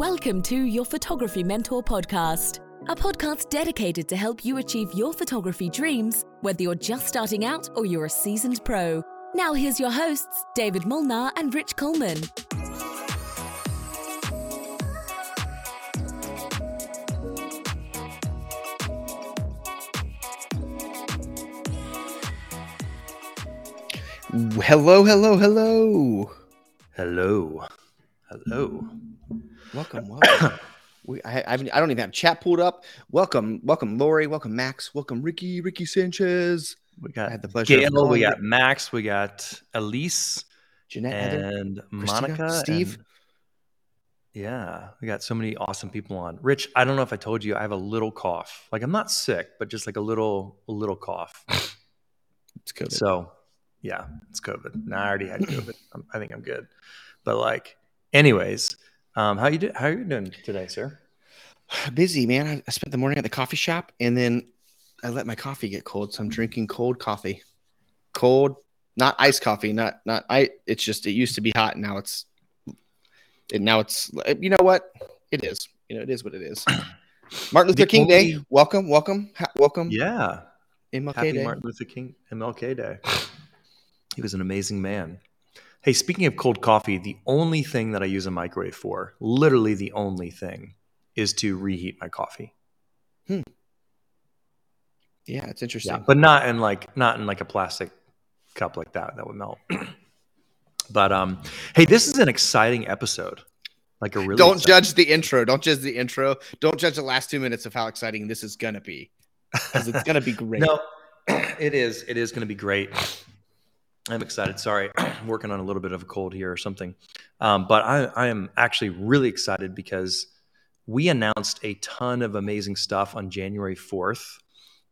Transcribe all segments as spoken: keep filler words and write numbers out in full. Welcome to Your Photography Mentor podcast, a podcast dedicated to help you achieve your photography dreams, whether you're just starting out or you're a seasoned pro. Now here's your hosts, David Molnar and Rich Coleman. Hello, hello, hello. Hello. Hello. Welcome, welcome. we, I, I, I don't even have chat pulled up. Welcome, welcome, Lori. Welcome, Max. Welcome, Ricky, Ricky Sanchez. We got I had the pleasure Gail, of we got Max, we got Elise, Jeanette, and Heather, Monica, Christina, Steve. And yeah, we got so many awesome people on. Rich, I don't know if I told you, I have a little cough. Like, I'm not sick, but just like a little, a little cough. It's COVID. So, yeah, it's COVID. No, I already had COVID. I think I'm good. But like, anyways, um, how you do, how are you doing today, sir? Busy, man. I, I spent the morning at the coffee shop, and then I let my coffee get cold, so I'm drinking cold coffee. Cold, not iced coffee, not not I. It's just it used to be hot, and now it's and now it's you know what it is. You know it is what it is. Martin Luther the King only... Day. Welcome, welcome, ha- welcome. Yeah, M L K Happy Day. Martin Luther King M L K Day. He was an amazing man. Hey, speaking of cold coffee, the only thing that I use a microwave for, literally the only thing, is to reheat my coffee. Hmm. Yeah, it's interesting. Yeah, but not in like not in like a plastic cup like that. That would melt. But um, hey, this is an exciting episode. Like a really Don't exciting- judge the intro. Don't judge the intro. Don't judge the last two minutes of how exciting this is going to be. Because it's going to be great. No, it is. It is going to be great. I'm excited. Sorry, I'm working on a little bit of a cold here or something. Um, but I, I am actually really excited because we announced a ton of amazing stuff on January fourth.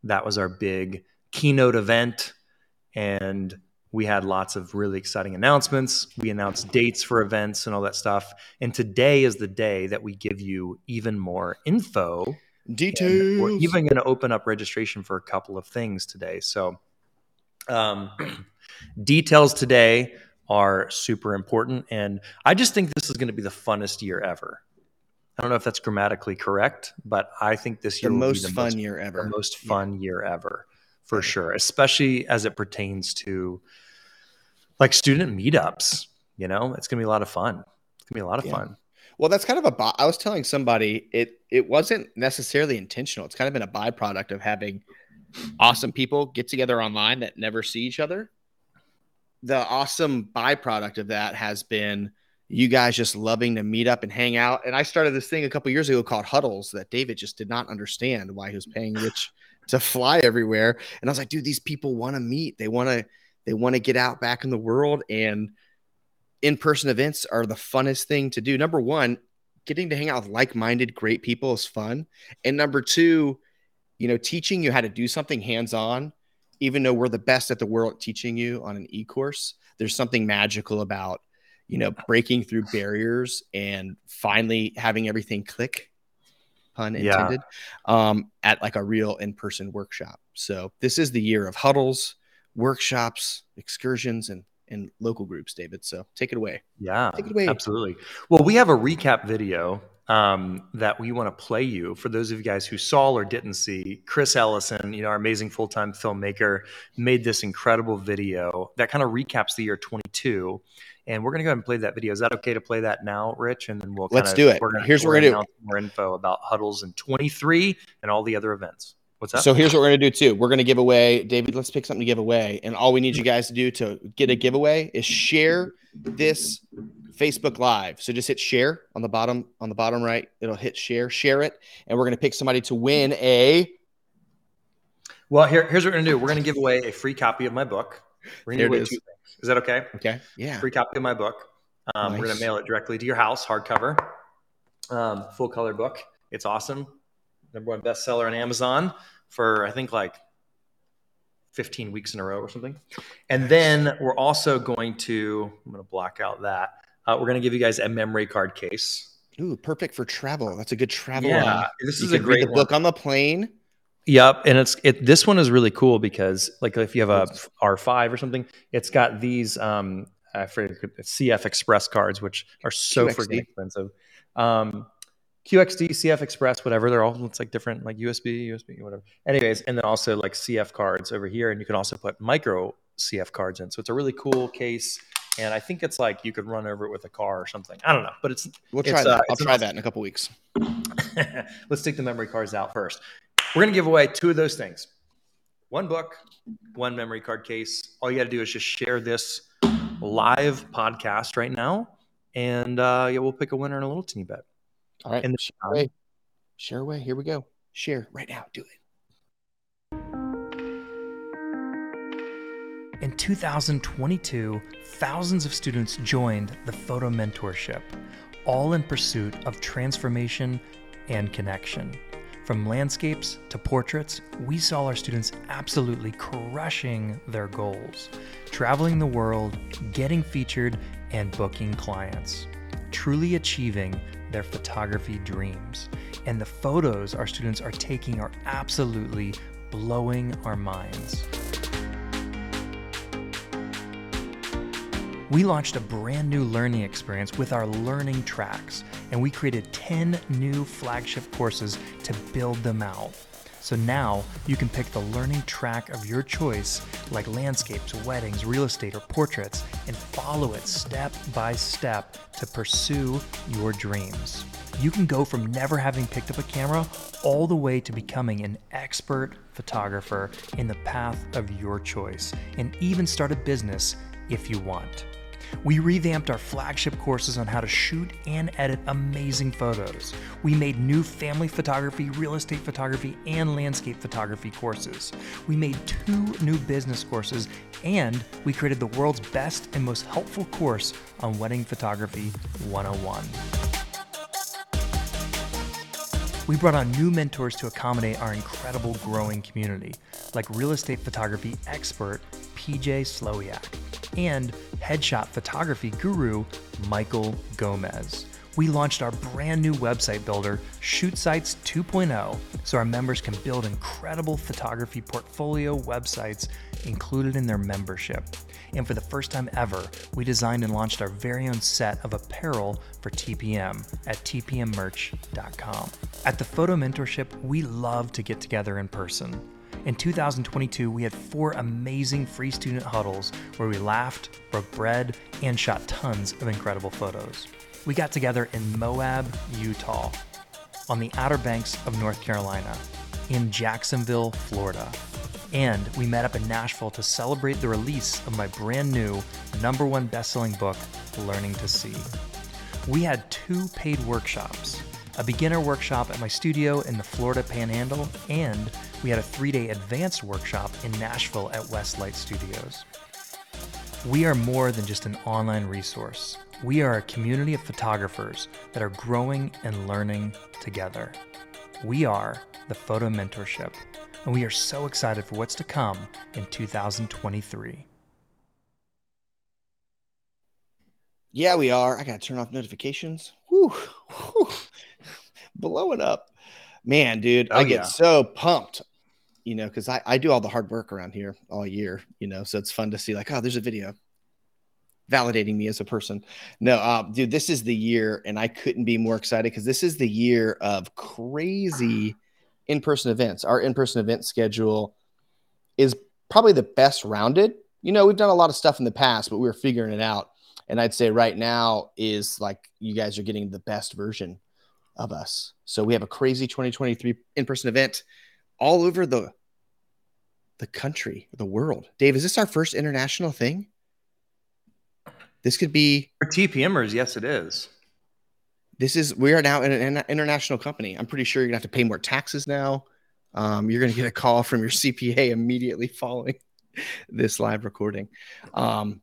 That was our big keynote event. And we had lots of really exciting announcements. We announced dates for events and all that stuff. And today is the day that we give you even more info. Details. We're even going to open up registration for a couple of things today. So, um, details today are super important, and I just think this is going to be the funnest year ever. I don't know if that's grammatically correct, but I think this year the will be the fun most, year ever. The most fun yeah. year ever, for sure, especially as it pertains to like student meetups. You know, it's going to be a lot of fun. It's going to be a lot of yeah. fun. Well, that's kind of a bi- – I was telling somebody it it wasn't necessarily intentional. It's kind of been a byproduct of having awesome people get together online that never see each other. The awesome byproduct of that has been you guys just loving to meet up and hang out. And I started this thing a couple of years ago called Huddles that David just did not understand why he was paying Rich to fly everywhere. And I was like, dude, these people want to meet. They want to they want to get out back in the world. And in-person events are the funnest thing to do. Number one, getting to hang out with like-minded, great people is fun. And number two, you know, teaching you how to do something hands-on. Even though we're the best at the world at teaching you on an e-course, there's something magical about, you know, breaking through barriers and finally having everything click, pun intended, yeah. um, at like a real in-person workshop. So this is the year of huddles, workshops, excursions, and and local groups, David. So take it away. Yeah, take it away. Absolutely. Well, we have a recap video Um, that we want to play you. For those of you guys who saw or didn't see, Chris Ellison, you know, our amazing full-time filmmaker, made this incredible video that kind of recaps the year twenty-two. And we're going to go ahead and play that video. Is that okay to play that now, Rich? And then we'll let's do it. Here's what we're going to do. More info about huddles in twenty-three and all the other events. What's up? So here's what we're going to do too. We're going to give away, David, let's pick something to give away. And all we need you guys to do to get a giveaway is share this Facebook Live. So just hit share on the bottom, on the bottom right. It'll hit share, share it, and we're going to pick somebody to win a. Well, here, here's what we're going to do. We're going to give away a free copy of my book. We're going to give away two things. Is that okay? Okay. Yeah. Free copy of my book. Um, nice. We're going to mail it directly to your house, hardcover, um, full color book. It's awesome. Number one bestseller on Amazon for I think like fifteen weeks in a row or something. And then we're also going to I'm going to block out that. Uh, we're going to give you guys a memory card case. Ooh, perfect for travel. That's a good travel. Yeah, line. This is you a great read the book on the plane. Yep, and it's it. This one is really cool because like if you have a R five or something, it's got these um I forget C F Express cards which are so freaking expensive. Um, Q X D, C F Express, whatever. They're all, it's like different, like U S B, U S B, whatever. Anyways, and then also like C F cards over here. And you can also put micro C F cards in. So it's a really cool case. And I think it's like you could run over it with a car or something. I don't know, but it's... We'll try it's, that. Uh, I'll try awesome. that in a couple weeks. Let's take the memory cards out first. We're going to give away two of those things. One book, one memory card case. All you got to do is just share this live podcast right now. And uh, yeah, we'll pick a winner in a little teeny bet. All right. In the share away. Share away. Here we go. Share right now. Do it. In two thousand twenty-two, thousands of students joined the Photo Mentorship, all in pursuit of transformation and connection. From landscapes to portraits, we saw our students absolutely crushing their goals, traveling the world, getting featured, and booking clients, truly achieving their photography dreams. And the photos our students are taking are absolutely blowing our minds. We launched a brand new learning experience with our learning tracks, and we created ten new flagship courses to build them out. So now you can pick the learning track of your choice, like landscapes, weddings, real estate, or portraits, and follow it step by step to pursue your dreams. You can go from never having picked up a camera all the way to becoming an expert photographer in the path of your choice, and even start a business if you want. We revamped our flagship courses on how to shoot and edit amazing photos. We made new family photography, real estate photography, and landscape photography courses. We made two new business courses, and we created the world's best and most helpful course on Wedding Photography one oh one. We brought on new mentors to accommodate our incredible growing community, like real estate photography expert P J Slowiak and headshot photography guru Michael Gomez. We launched our brand new website builder, ShootSites two point oh, so our members can build incredible photography portfolio websites included in their membership. And for the first time ever, we designed and launched our very own set of apparel for T P M at T P M merch dot com. At the Photo Mentorship, we love to get together in person. In two thousand twenty-two, we had four amazing free student huddles where we laughed, broke bread, and shot tons of incredible photos. We got together in Moab, Utah, on the Outer Banks of North Carolina, in Jacksonville, Florida, and we met up in Nashville to celebrate the release of my brand new number one best-selling book, Learning to See. We had two paid workshops, a beginner workshop at my studio in the Florida Panhandle, and we had a three-day advanced workshop in Nashville at Westlight Studios. We are more than just an online resource. We are a community of photographers that are growing and learning together. We are the Photo Mentorship, and we are so excited for what's to come in two thousand twenty-three. Yeah, we are. I got to turn off notifications. Whew. Whew. Blow it up. Man, dude, oh, I get yeah. so pumped, you know, because I, I do all the hard work around here all year, you know, so it's fun to see like, oh, there's a video validating me as a person. No, uh, dude, this is the year, and I couldn't be more excited because this is the year of crazy in-person events. Our in-person event schedule is probably the best rounded. You know, we've done a lot of stuff in the past, but we were figuring it out. And I'd say right now is like you guys are getting the best version of us. So we have a crazy twenty twenty-three in-person event all over the the country, the world. Dave, is this our first international thing? This could be for T P Mers. Yes, it is. This is we are now in an international company. I'm pretty sure you're gonna have to pay more taxes now. Um, you're gonna get a call from your C P A immediately following this live recording. Um,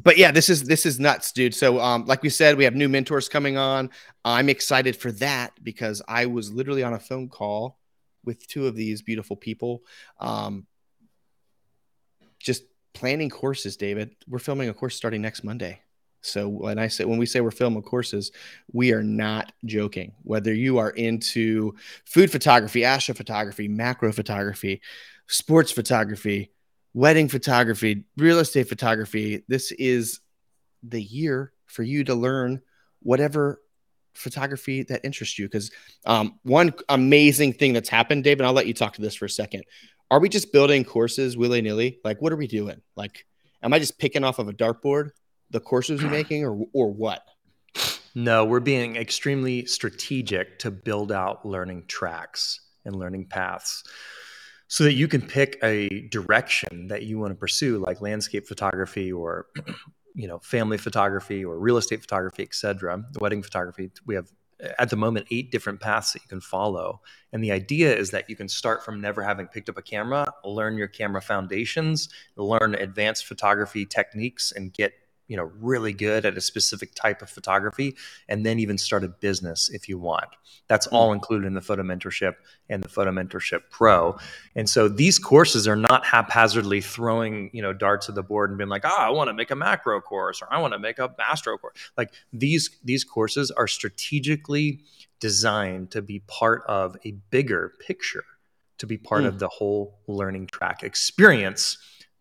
But yeah, this is this is nuts, dude. So um, like we said, we have new mentors coming on. I'm excited for that because I was literally on a phone call with two of these beautiful people. Um, just planning courses, David. We're filming a course starting next Monday. So when I say when we say we're filming courses, we are not joking. Whether you are into food photography, astrophotography, macro photography, sports photography, wedding photography, real estate photography. This is the year for you to learn whatever photography that interests you? Because um, one amazing thing that's happened, David, I'll let you talk to this for a second. Are we just building courses willy-nilly? Like, what are we doing? Like, am I just picking off of a dartboard the courses we're making, or or what? No, we're being extremely strategic to build out learning tracks and learning paths so that you can pick a direction that you want to pursue, like landscape photography or, you know, family photography or real estate photography, et cetera, the wedding photography. We have at the moment eight different paths that you can follow. And the idea is that you can start from never having picked up a camera, learn your camera foundations, learn advanced photography techniques, and get, you know, really good at a specific type of photography, and then even start a business if you want. That's all included in the Photo Mentorship and the Photo Mentorship Pro. And so these courses are not haphazardly throwing, you know, darts at the board and being like, ah, oh, I want to make a macro course, or I want to make a astro course. Like these, these courses are strategically designed to be part of a bigger picture, to be part mm. of the whole learning track experience,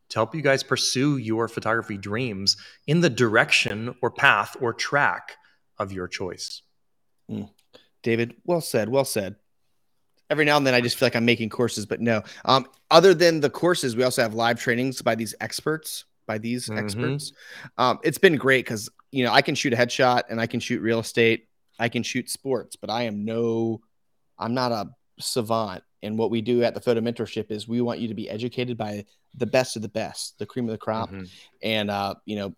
to help you guys pursue your photography dreams in the direction or path or track of your choice. Mm. David, well said, well said. Every now and then I just feel like I'm making courses, but no. Um, other than the courses, we also have live trainings by these experts, by these mm-hmm. experts. Um, it's been great because, you know, I can shoot a headshot and I can shoot real estate. I can shoot sports, but I am no, I'm not a savant. And what we do at the Photo Mentorship is we want you to be educated by the best of the best, the cream of the crop. Mm-hmm. And, uh, you know,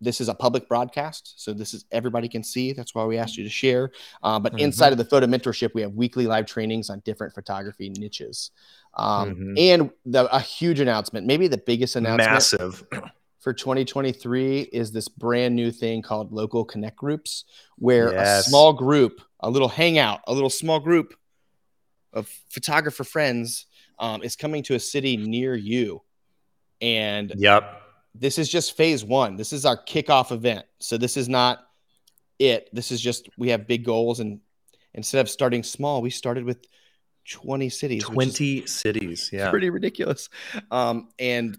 this is a public broadcast. So this is everybody can see. That's why we asked you to share. Uh, but mm-hmm. inside of the Photo Mentorship, we have weekly live trainings on different photography niches. Um, mm-hmm. And the, a huge announcement, maybe the biggest announcement Massive. for twenty twenty-three is this brand new thing called Local Connect Groups, where yes. a small group, a little hangout, a little small group of photographer friends um, is coming to a city near you. And yep. this is just phase one. This is our kickoff event. So this is not it. This is just, we have big goals. And instead of starting small, we started with twenty cities. twenty cities. Yeah. Pretty ridiculous. Um, and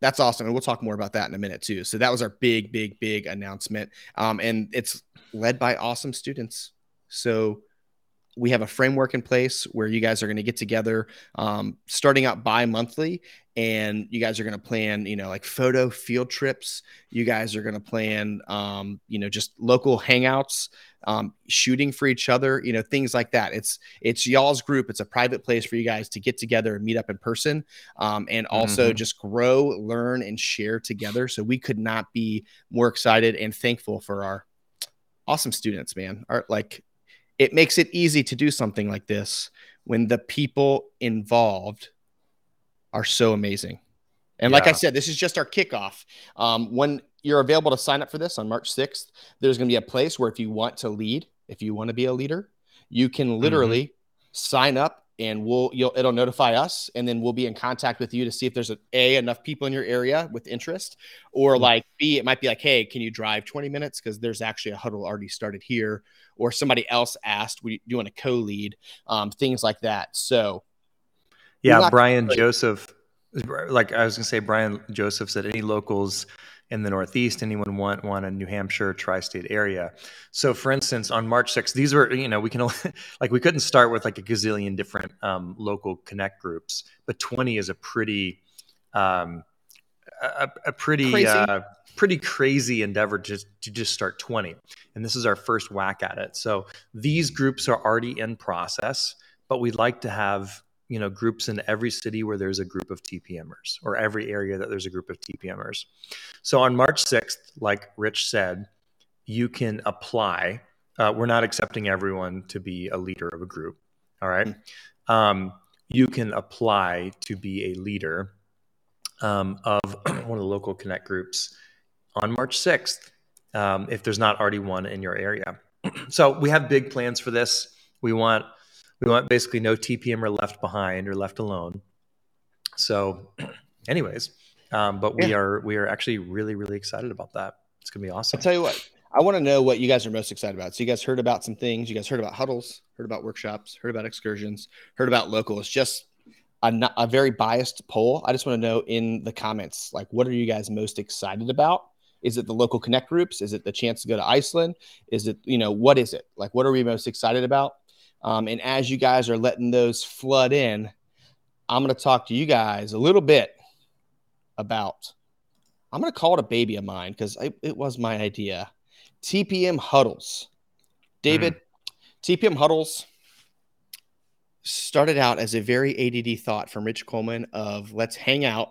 that's awesome. And we'll talk more about that in a minute too. So that was our big, big, big announcement. Um, and it's led by awesome students. So we have a framework in place where you guys are going to get together um, starting out bi-monthly, and you guys are going to plan, you know, like photo field trips. You guys are going to plan, um, you know, just local hangouts, um, shooting for each other, you know, things like that. It's, it's y'all's group. It's a private place for you guys to get together and meet up in person. Um, and also mm-hmm. just grow, learn, and share together. So we could not be more excited and thankful for our awesome students, man. Our, like, it makes it easy to do something like this when the people involved are so amazing. And yeah. like I said, this is just our kickoff. Um, when you're available to sign up for this on March sixth, there's going to be a place where if you want to lead, if you want to be a leader, you can literally mm-hmm. sign up, and we'll, you'll, it'll notify us. And then we'll be in contact with you to see if there's a, a enough people in your area with interest, or mm-hmm. like B, it might be like, hey, can you drive twenty minutes? Cause there's actually a huddle already started here, or somebody else asked, we do you want to co-lead, um, things like that. So yeah, Brian Joseph, like I was gonna say, Brian Joseph said any locals in the Northeast, anyone want one in New Hampshire, tri-state area. So for instance, on March sixth, these were, you know, we can only, like we couldn't start with like a gazillion different um, local connect groups, but twenty is a pretty, um, a, a pretty, crazy. Uh, pretty crazy endeavor to, to just start twenty. And this is our first whack at it. So these groups are already in process, but we'd like to have, you know, groups in every city where there's a group of T P Mers, or every area that there's a group of T P Mers. So on March sixth, like Rich said, you can apply. Uh, we're not accepting everyone to be a leader of a group. All right. Mm-hmm. Um, you can apply to be a leader um, of one of the local connect groups on March sixth, um, if there's not already one in your area. So we have big plans for this. We want, We want basically no T P M er left behind or left alone. So anyways, um, but we yeah. are we are actually really, really excited about that. It's going to be awesome. I'll tell you what, I want to know what you guys are most excited about. So you guys heard about some things. You guys heard about huddles, heard about workshops, heard about excursions, heard about locals. Just a, a very biased poll. I just want to know in the comments, like, what are you guys most excited about? Is it the local connect groups? Is it the chance to go to Iceland? Is it, you know, what is it? Like, what are we most excited about? Um, and as you guys are letting those flood in, I'm going to talk to you guys a little bit about, I'm going to call it a baby of mine because it was my idea. T P M huddles. David, mm. T P M huddles started out as a very A D D thought from Rich Coleman of let's hang out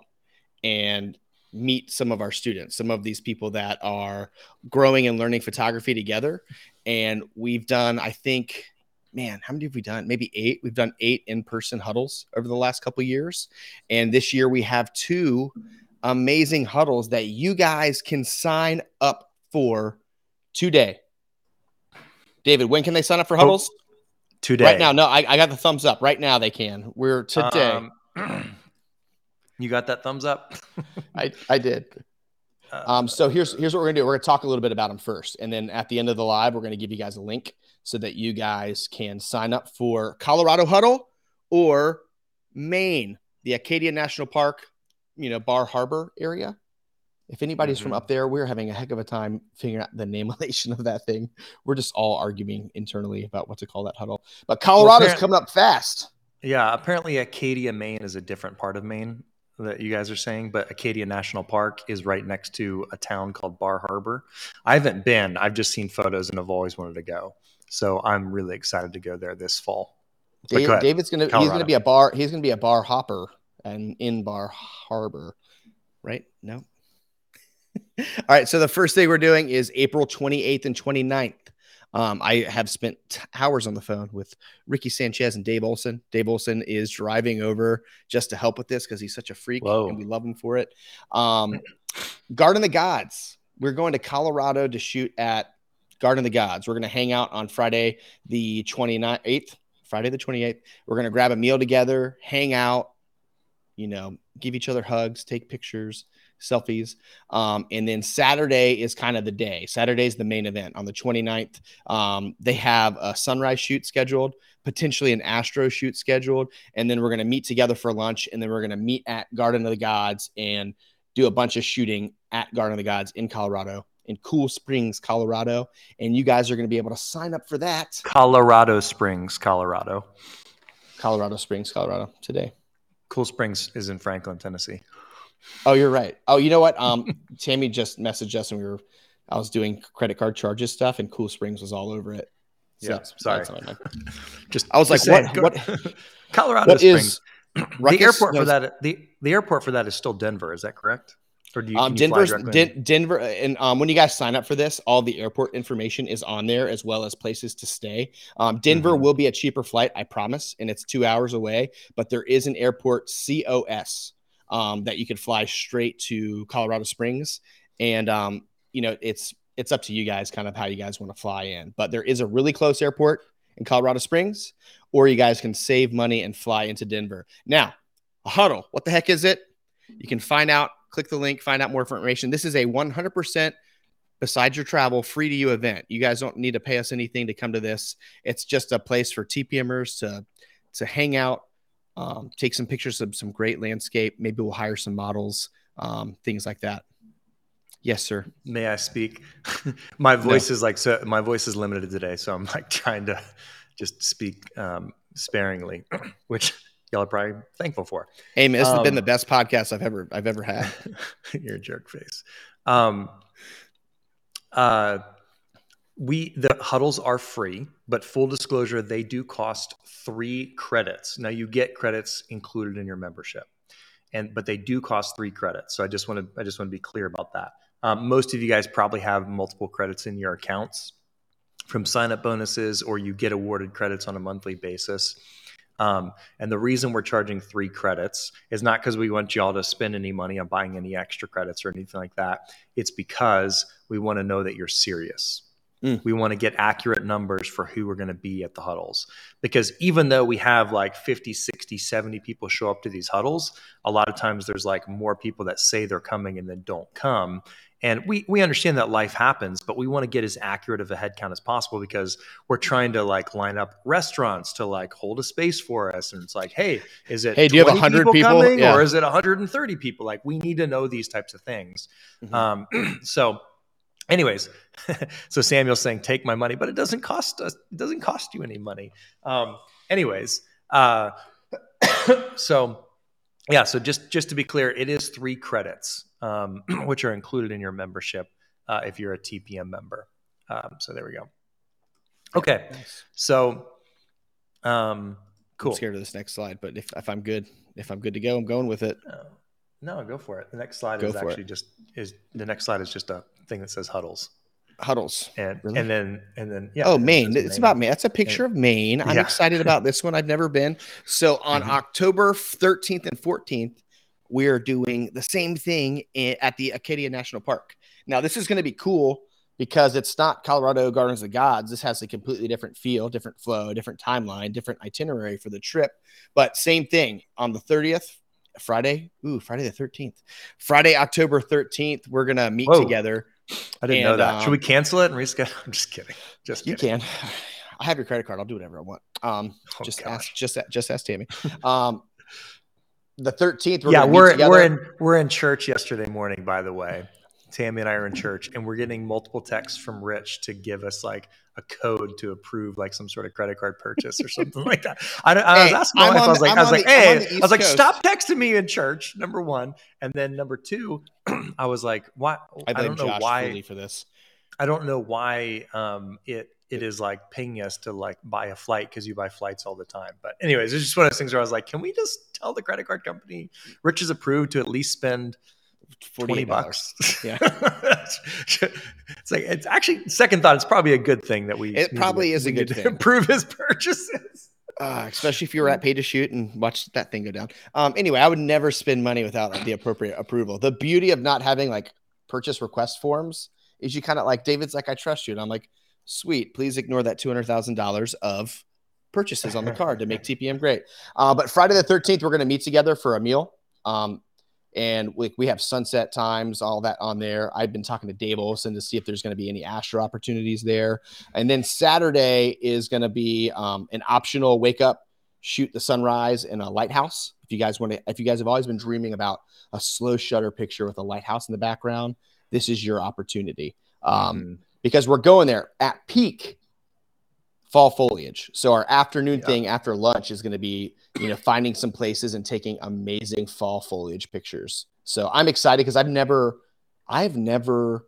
and meet some of our students, some of these people that are growing and learning photography together. And we've done, I think, man, how many have we done? Maybe eight. We've done eight in-person huddles over the last couple of years. And this year we have two amazing huddles that you guys can sign up for today. David, when can they sign up for huddles? Oh, today. Right now. No, I, I got the thumbs up. Right now they can. We're today. Um, you got that thumbs up? I, I did. Uh, um, so here's here's what we're going to do. We're going to talk a little bit about them first. And then at the end of the live, we're going to give you guys a link so that you guys can sign up for Colorado Huddle or Maine, the Acadia National Park, you know, Bar Harbor area. If anybody's mm-hmm. from up there, we're having a heck of a time figuring out the name-elation of that thing. We're just all arguing internally about what to call that huddle. But Colorado's well, coming up fast. Yeah, apparently Acadia, Maine is a different part of Maine that you guys are saying, but Acadia National Park is right next to a town called Bar Harbor. I haven't been. I've just seen photos and I've always wanted to go. So I'm really excited to go there this fall. Dave, go David's going to he's going to be a bar he's going to be a bar hopper and in Bar Harbor. Right? No. All right. So the first thing we're doing is April twenty-eighth and twenty-ninth. Um, I have spent hours on the phone with Ricky Sanchez and Dave Olson. Dave Olson is driving over just to help with this because he's such a freak Whoa. and we love him for it. Um, Garden of the Gods. We're going to Colorado to shoot at Garden of the Gods. We're going to hang out on Friday the 29th. Friday the 28th. We're going to grab a meal together, hang out, you know, give each other hugs, take pictures, selfies. Um, and then Saturday is kind of the day. Saturday is the main event on the twenty-ninth. Um, they have a sunrise shoot scheduled, potentially an astro shoot scheduled. And then we're going to meet together for lunch. And then we're going to meet at Garden of the Gods and do a bunch of shooting at Garden of the Gods in Colorado, in Cool Springs, Colorado. And you guys are going to be able to sign up for that. Colorado Springs, Colorado. Colorado Springs, Colorado today. Cool Springs is in Franklin, Tennessee. Oh, you're right. Oh, you know what? Um, Tammy just messaged us and we were, I was doing credit card charges stuff and Cool Springs was all over it. So yeah. Sorry. just, I was just like, saying, what, go, what, Colorado what Springs. The airport knows, for that, the, the airport for that is still Denver. Is that correct? Or do you, um, Denver's Den- Denver. And um, when you guys sign up for this, all the airport information is on there as well as places to stay. Um, Denver mm-hmm. will be a cheaper flight. I promise. And it's two hours away, but there is an airport C O S. Um, that you could fly straight to Colorado Springs. And, um, you know, it's it's up to you guys kind of how you guys want to fly in. But there is a really close airport in Colorado Springs, or you guys can save money and fly into Denver. Now, a huddle. What the heck is it? You can find out. Click the link. Find out more information. This is a one hundred percent besides your travel, free to you event. You guys don't need to pay us anything to come to this. It's just a place for T P Mers to, to hang out. Um, take some pictures of some great landscape. Maybe we'll hire some models, um, things like that. Yes, sir. May I speak? my voice no. is like, so my voice is limited today. So I'm like trying to just speak, um, sparingly, which y'all are probably thankful for. Hey, man, this um, has been the best podcast I've ever, I've ever had. You're a jerk face. Um, uh, We the huddles are free, but full disclosure, they do cost three credits. Now you get credits included in your membership, and but they do cost three credits. So I just want to I just want to be clear about that. Um, most of you guys probably have multiple credits in your accounts from sign-up bonuses, or you get awarded credits on a monthly basis. Um, and the reason we're charging three credits is not because we want y'all to spend any money on buying any extra credits or anything like that. It's because we want to know that you're serious. We want to get accurate numbers for who we're going to be at the huddles, because even though we have like fifty, sixty, seventy people show up to these huddles, a lot of times there's like more people that say they're coming and then don't come. And we we understand that life happens, but we want to get as accurate of a head count as possible because we're trying to like line up restaurants to like hold a space for us. And it's like, hey, is it hey, do you have one hundred people, people? coming yeah. or is it one hundred thirty people? Like we need to know these types of things. Mm-hmm. Um, so anyways, so Samuel's saying, take my money, but it doesn't cost us. It doesn't cost you any money. Um, anyways, uh, so yeah, so just, just to be clear, it is three credits, um, which are included in your membership uh, if you're a T P M member. Um, so there we go. Okay. Nice. So um, cool. I'm scared of this next slide, but if, if I'm good, if I'm good to go, I'm going with it. Uh, no, go for it. The next slide go is actually it. just is the next slide is just a thing that says huddles. Huddles. And really? and then and then yeah. Oh, Maine. It's Maine. About Maine. That's a picture and, of Maine. I'm yeah. excited about this one. I've never been. So on mm-hmm. October thirteenth and fourteenth, we're doing the same thing in, at the Acadia National Park. Now, this is going to be cool because it's not Colorado Gardens of the Gods. This has a completely different feel, different flow, different timeline, different itinerary for the trip. But same thing on the thirtieth, Friday. Ooh, Friday the thirteenth. Friday, October thirteenth, we're going to meet Whoa. together. I didn't and, know that. Um, Should we cancel it and reschedule? I'm just kidding. Just you kidding. can. I have your credit card. I'll do whatever I want. Um, oh, just gosh. ask. Just just ask Tammy. Um, the thirteenth. We're yeah, we're we're in we're in church yesterday morning. By the way, Tammy and I are in church, and we're getting multiple texts from Rich to give us like a code to approve like some sort of credit card purchase or something like that. I, I hey, was asking my wife. I was like, I was like, hey, I was like, the, hey. I was like stop texting me in church. Number one, and then number two. I was like, why? I, I don't know Josh why for this. I don't know why um, it it is like pinging us to like buy a flight because you buy flights all the time. But anyways, it's just one of those things where I was like, can we just tell the credit card company Rich is approved to at least spend twenty bucks? Yeah, it's like it's actually second thought. It's probably a good thing that we. It probably to, is a good thing. Improve his purchases. Uh, especially if you were at Pay to Shoot and watched that thing go down. Um, anyway, I would never spend money without like, the appropriate approval. The beauty of not having like purchase request forms is you kind of like, David's like, I trust you. And I'm like, sweet, please ignore that two hundred thousand dollars of purchases on the card to make T P M great. Uh, but Friday the thirteenth, we're going to meet together for a meal. Um, and we, we have sunset times, all that on there. I've been talking to Dave Olson to see if there's going to be any Astra opportunities there. And then Saturday is going to be um, an optional wake up, shoot the sunrise in a lighthouse. If you guys want to, if you guys have always been dreaming about a slow shutter picture with a lighthouse in the background, this is your opportunity um, mm-hmm. because we're going there at peak fall foliage. So our afternoon yeah. thing after lunch is going to be, you know, finding some places and taking amazing fall foliage pictures. So I'm excited because I've never, I've never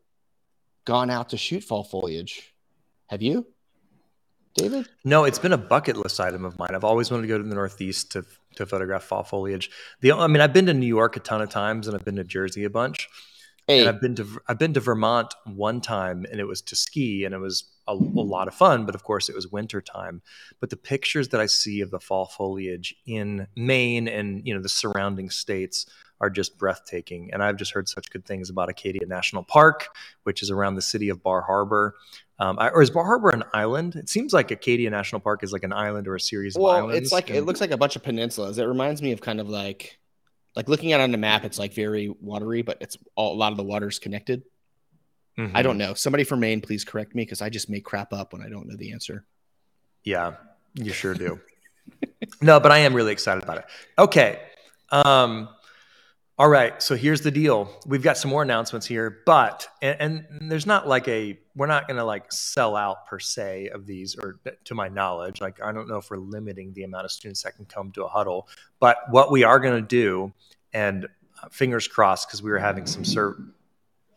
gone out to shoot fall foliage. Have you, David? No, it's been a bucket list item of mine. I've always wanted to go to the Northeast to to photograph fall foliage. The, I mean, I've been to New York a ton of times and I've been to Jersey a bunch. Hey. And I've been to I've been to Vermont one time and it was to ski and it was a, a lot of fun, but of course it was winter time. But the pictures that I see of the fall foliage in Maine and you know the surrounding states are just breathtaking. And I've just heard such good things about Acadia National Park, which is around the city of Bar Harbor. Um, I, or is Bar Harbor an island? It seems like Acadia National Park is like an island or a series of well, islands. Well, it's like and- it looks like a bunch of peninsulas. It reminds me of kind of like. Like looking at it on the map, it's like very watery, but it's all, a lot of the water's connected. Mm-hmm. I don't know. Somebody from Maine, please correct me because I just make crap up when I don't know the answer. Yeah, you sure do. No, but I am really excited about it. Okay. Um, all right. So here's the deal. We've got some more announcements here, but, and, and there's not like a, we're not going to like sell out per se of these or to my knowledge. Like, I don't know if we're limiting the amount of students that can come to a huddle, but what we are going to do and fingers crossed, cause we were having some ser-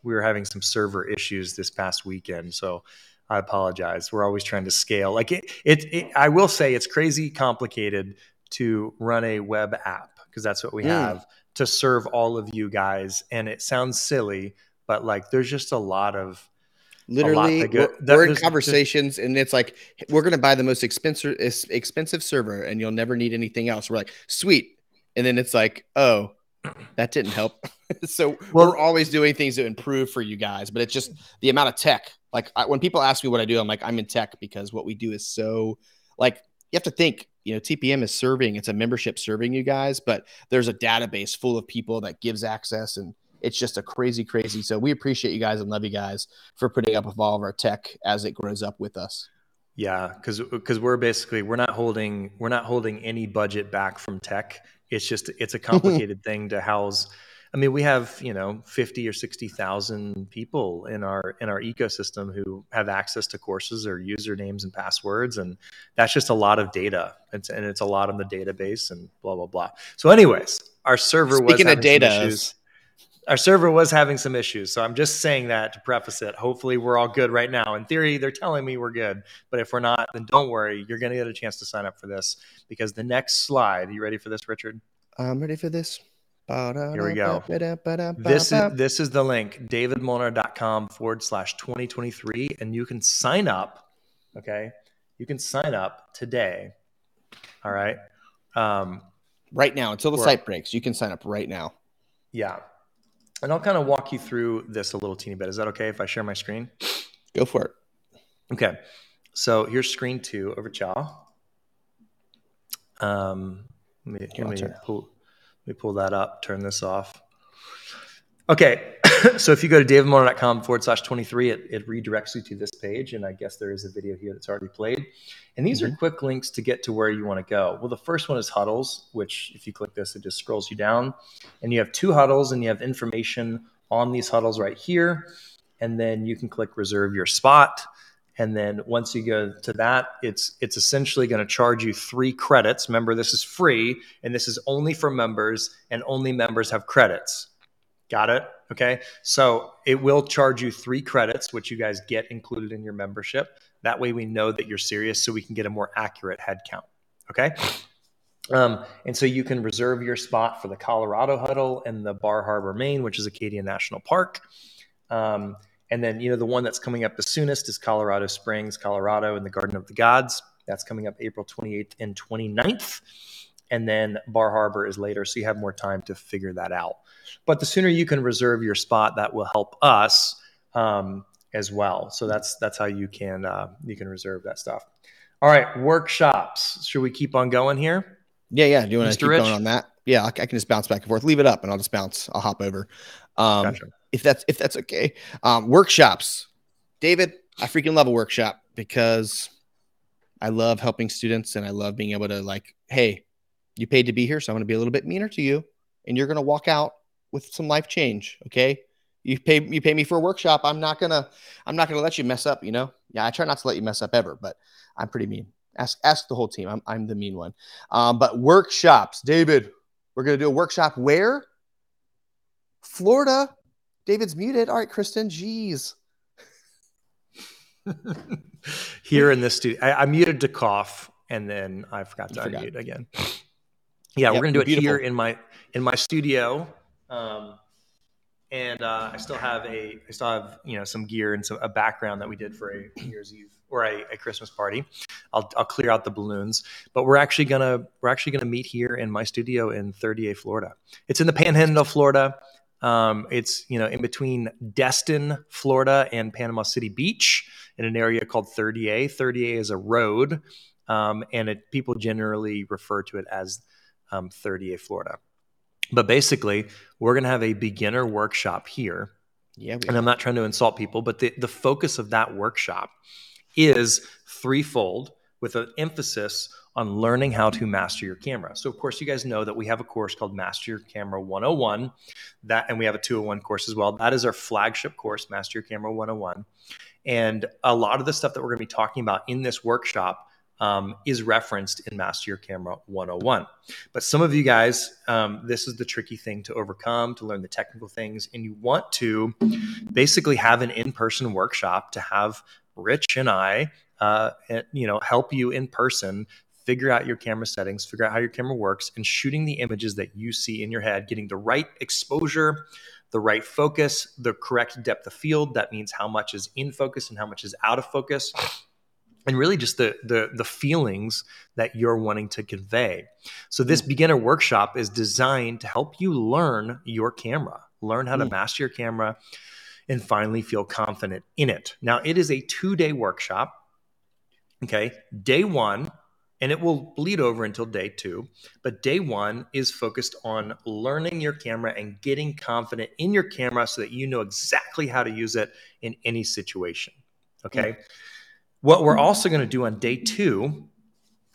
we were having some server issues this past weekend. So I apologize. We're always trying to scale. Like it, it, it I will say it's crazy complicated to run a web app because that's what we mm. have to serve all of you guys. And it sounds silly, but like, there's just a lot of, Literally, go, we're, that, we're in conversations, and it's like we're going to buy the most expensive expensive server, and you'll never need anything else. We're like, sweet, and then it's like, oh, that didn't help. So well, we're always doing things to improve for you guys, but it's just the amount of tech. Like I, when people ask me what I do, I'm like, I'm in tech because what we do is so like you have to think. You know, T P M is serving; it's a membership serving you guys, but there's a database full of people that gives access and It's just a crazy, crazy. So we appreciate you guys and love you guys for putting up with all of our tech as it grows up with us. Yeah, because because we're basically we're not holding we're not holding any budget back from tech. It's just it's a complicated thing to house. I mean, we have, you know, fifty or sixty thousand people in our in our ecosystem who have access to courses or usernames and passwords, and that's just a lot of data. It's, and it's a lot on the database and blah blah blah. So, anyways, our server Speaking was having of data. some issues. Our server was having some issues, so I'm just saying that to preface it. Hopefully, we're all good right now. In theory, they're telling me we're good, but if we're not, then don't worry. You're going to get a chance to sign up for this because the next slide. You ready for this, Richard? I'm ready for this. Here we go. This is this is the link, davidmolnar.com forward slash 2023, and you can sign up. Okay, you can sign up today. All right, um, right now until the or, site breaks, you can sign up right now. Yeah, and I'll kind of walk you through this a little teeny bit. Is that okay if I share my screen? Go for it. Okay, so here's screen two over y'all. Um, let me Here, let me pull. Let me pull that up, turn this off. Okay, so if you go to davidmolnar.com forward slash 23, it, it redirects you to this page, and I guess there is a video here that's already played. And these mm-hmm. are quick links to get to where you want to go. Well, the first one is huddles, which if you click this, it just scrolls you down. And you have two huddles, and you have information on these huddles right here. And then you can click reserve your spot. And then once you go to that, it's it's essentially going to charge you three credits. Remember, this is free, and this is only for members, and only members have credits. Got it? Okay. So it will charge you three credits, which you guys get included in your membership. That way we know that you're serious so we can get a more accurate head count. Okay. Um, and so you can reserve your spot for the Colorado huddle and the Bar Harbor, Maine, which is Acadia National Park. Um And then, you know, the one that's coming up the soonest is Colorado Springs, Colorado, and the Garden of the Gods. That's coming up April twenty-eighth and twenty-ninth. And then Bar Harbor is later, so you have more time to figure that out. But the sooner you can reserve your spot, that will help us um, as well. So that's that's how you can uh, you can reserve that stuff. All right, workshops. Should we keep on going here? Yeah, yeah. Do you want to keep going on that? Yeah, I, I can just bounce back and forth. Leave it up, and I'll just bounce. I'll hop over. Um, gotcha. If that's if that's okay. Um, workshops. David, I freaking love a workshop because I love helping students and I love being able to like, hey, you paid to be here, so I'm going to be a little bit meaner to you, and you're going to walk out with some life change, okay? You pay you pay me for a workshop. I'm not gonna I'm not gonna let you mess up, you know. Yeah, I try not to let you mess up ever, but I'm pretty mean. Ask ask the whole team. I'm I'm the mean one. Um, but workshops, David, we're going to do a workshop where Florida. David's muted. All right, Kristen. Jeez. Here in this studio, I, I muted to cough, and then I forgot to unmute again. Yeah, yep, we're gonna do it beautiful. here in my in my studio, um, and uh, I still have a I still have you know some gear and some a background that we did for a New Year's Eve or a, a Christmas party. I'll I'll clear out the balloons, but we're actually gonna we're actually gonna meet here in my studio in thirty A, Florida. It's in the Panhandle, Florida. Um, it's, you know, in between Destin, Florida and Panama City Beach in an area called thirty A. thirty A is a road. Um, and it, people generally refer to it as um, thirty A, Florida. But basically, we're going to have a beginner workshop here. Yeah, we and are. I'm not trying to insult people, but the, the focus of that workshop is threefold with an emphasis on learning how to master your camera. So of course, you guys know that we have a course called Master Your Camera one oh one, that, and we have a two oh one course as well. That is our flagship course, Master Your Camera one oh one. And a lot of the stuff that we're gonna be talking about in this workshop um, is referenced in Master Your Camera one oh one. But some of you guys, um, this is the tricky thing to overcome, to learn the technical things, and you want to basically have an in-person workshop to have Rich and I, uh, you know, help you in person figure out your camera settings, figure out how your camera works, and shooting the images that you see in your head, getting the right exposure, the right focus, the correct depth of field. That means how much is in focus and how much is out of focus, and really just the the, the feelings that you're wanting to convey. So this beginner workshop is designed to help you learn your camera, learn how to master your camera, and finally feel confident in it. Now, it is a two-day workshop, okay? Day one and it will bleed over until day two. But day one is focused on learning your camera and getting confident in your camera so that you know exactly how to use it in any situation. Okay. Mm-hmm. What we're also going to do on day two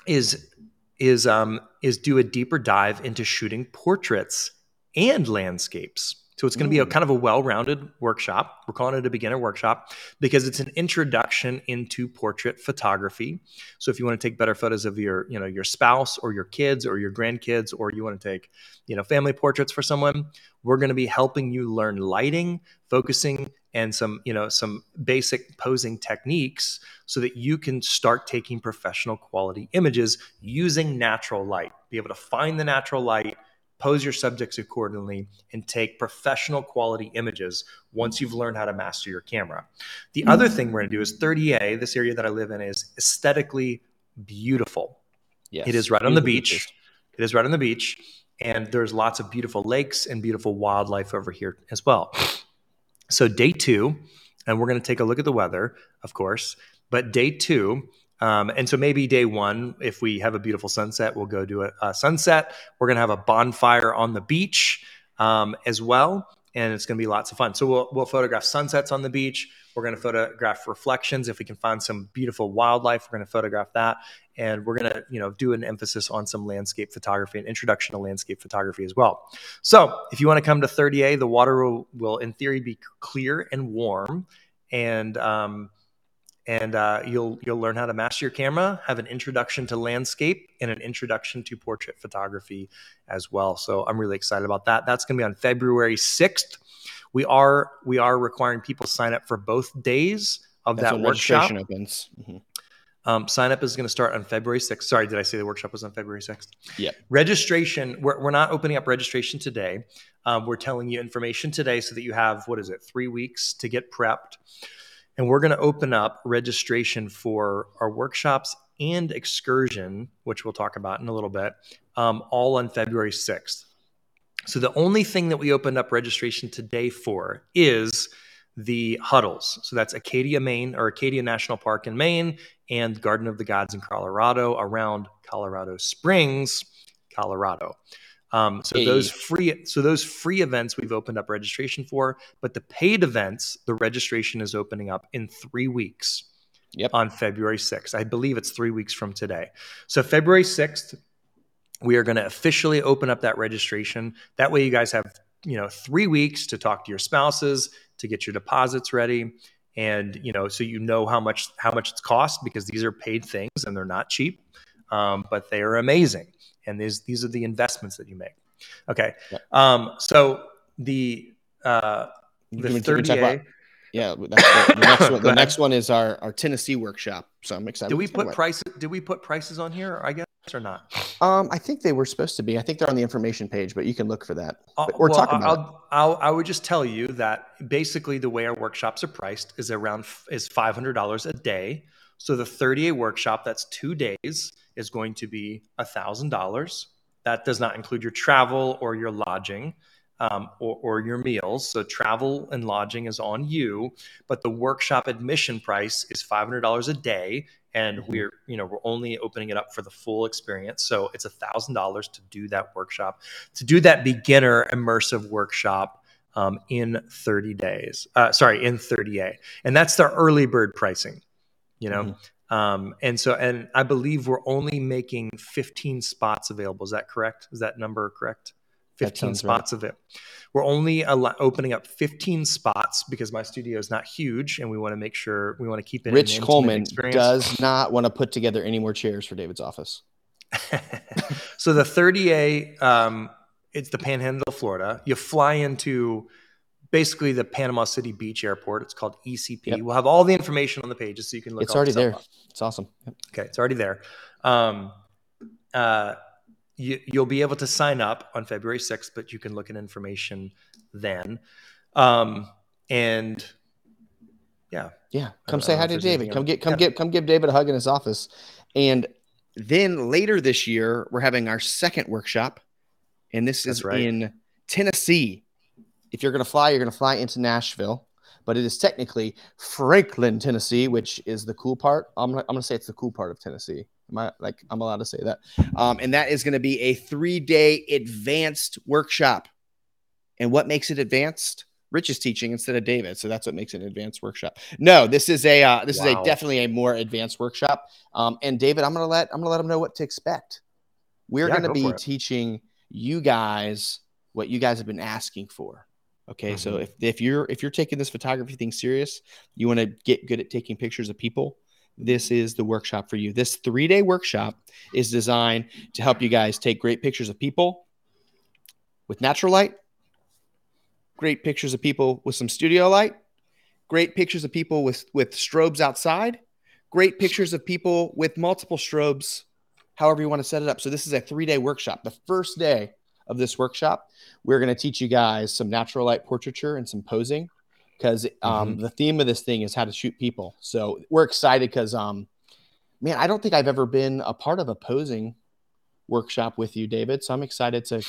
is, is, um, is do a deeper dive into shooting portraits and landscapes. So it's going to be a kind of a well-rounded workshop. We're calling it a beginner workshop because it's an introduction into portrait photography. So if you want to take better photos of your, you know, your spouse or your kids or your grandkids, or you want to take, you know, family portraits for someone, we're going to be helping you learn lighting, focusing, and some, you know, some basic posing techniques so that you can start taking professional quality images using natural light. Be able to find the natural light, pose your subjects accordingly, and take professional quality images once you've learned how to master your camera. The mm-hmm. other thing we're going to do is thirty A, this area that I live in is aesthetically beautiful. Yes. It is right on the beach. It is right on the beach. And there's lots of beautiful lakes and beautiful wildlife over here as well. So day two, and we're going to take a look at the weather, of course, but day two, Um, and so maybe day one, if we have a beautiful sunset, we'll go do a, a sunset. We're going to have a bonfire on the beach um, as well. And it's going to be lots of fun. So we'll, we'll photograph sunsets on the beach. We're going to photograph reflections. If we can find some beautiful wildlife, we're going to photograph that. And we're going to, you know, do an emphasis on some landscape photography and introduction to landscape photography as well. So if you want to come to thirty A, the water will, will in theory be clear and warm. And, um, And uh, you'll you'll learn how to master your camera, have an introduction to landscape, and an introduction to portrait photography as well. So I'm really excited about that. That's going to be on February sixth. We are we are requiring people sign up for both days of That's that workshop. Registration opens. Mm-hmm. Um, sign up is going to start on February sixth. Sorry, did I say the workshop was on February sixth? Yeah. Registration, we're, we're not opening up registration today. Um, we're telling you information today so that you have, what is it, three weeks to get prepped. And we're going to open up registration for our workshops and excursion, which we'll talk about in a little bit, um, all on February sixth. So the only thing that we opened up registration today for is the huddles. So that's Acadia, Maine, or Acadia National Park in Maine, and Garden of the Gods in Colorado, around Colorado Springs, Colorado. Um, so hey. those free, so those free events we've opened up registration for, but the paid events, the registration is opening up in three weeks yep. on February sixth. I believe it's three weeks from today. So February sixth, we are going to officially open up that registration. That way you guys have, you know, three weeks to talk to your spouses, to get your deposits ready. And, you know, so you know how much, how much it's cost, because these are paid things and they're not cheap, um, but they are amazing. And these these are the investments that you make. Okay. Yeah. Um, so the uh, the thirty A. Yeah. That's the, the next one. The next one is our, our Tennessee workshop. So I'm excited. Did we put prices? Did we put prices on here? I guess or not? Um, I think they were supposed to be. I think they're on the information page, but you can look for that. Uh, or well, talk about. I'll, I'll, I would just tell you that basically the way our workshops are priced is around is five hundred dollars a day. So the thirty A workshop, that's two days, is going to be one thousand dollars. That does not include your travel or your lodging um, or, or your meals. So travel and lodging is on you, but the workshop admission price is five hundred dollars a day. And mm-hmm. we're, you know, we're only opening it up for the full experience. So it's one thousand dollars to do that workshop, to do that beginner immersive workshop um, in thirty days, uh, sorry, in thirty A. And that's the early bird pricing, you know? Mm-hmm. Um, and so, and I believe we're only making fifteen spots available. Is that correct? Is that number correct? fifteen spots right. of it. We're only al- opening up fifteen spots because my studio is not huge and we want to make sure we want to keep it. Rich Coleman does not want to put together any more chairs for David's office. So the thirty A, um, it's the Panhandle, Florida. You fly into basically the Panama City Beach airport. It's called E C P. Yep. We'll have all the information on the pages so you can look. It's already there. Up. It's awesome. Yep. Okay. It's already there. Um, uh, you, you'll be able to sign up on February sixth, but you can look at information then. Um, and yeah. Yeah. Come say hi to David. Come get, come yeah. get, come give David a hug in his office. And then later this year, we're having our second workshop, and this That's is right. in Tennessee. If you're going to fly, you're going to fly into Nashville, but it is technically Franklin, Tennessee, which is the cool part. I'm, I'm going to say it's the cool part of Tennessee. Am I, like, I'm allowed to say that. Um, and that is going to be a three-day advanced workshop. And what makes it advanced? Rich is teaching instead of David, so that's what makes it an advanced workshop. No, this is a uh, this wow. is a definitely a more advanced workshop. Um, and David, I'm gonna let I'm gonna let them know what to expect. We're yeah, gonna go be teaching you guys what you guys have been asking for. Okay, mm-hmm. so if if you're if you're taking this photography thing serious, you want to get good at taking pictures of people. This is the workshop for you. This three-day workshop is designed to help you guys take great pictures of people with natural light, great pictures of people with some studio light, great pictures of people with, with strobes outside, great pictures of people with multiple strobes, however you want to set it up. So this is a three-day workshop. The first day of this workshop, we're going to teach you guys some natural light portraiture and some posing, because um, mm-hmm. the theme of this thing is how to shoot people. So we're excited because, um, man, I don't think I've ever been a part of a posing workshop with you, David. So I'm excited to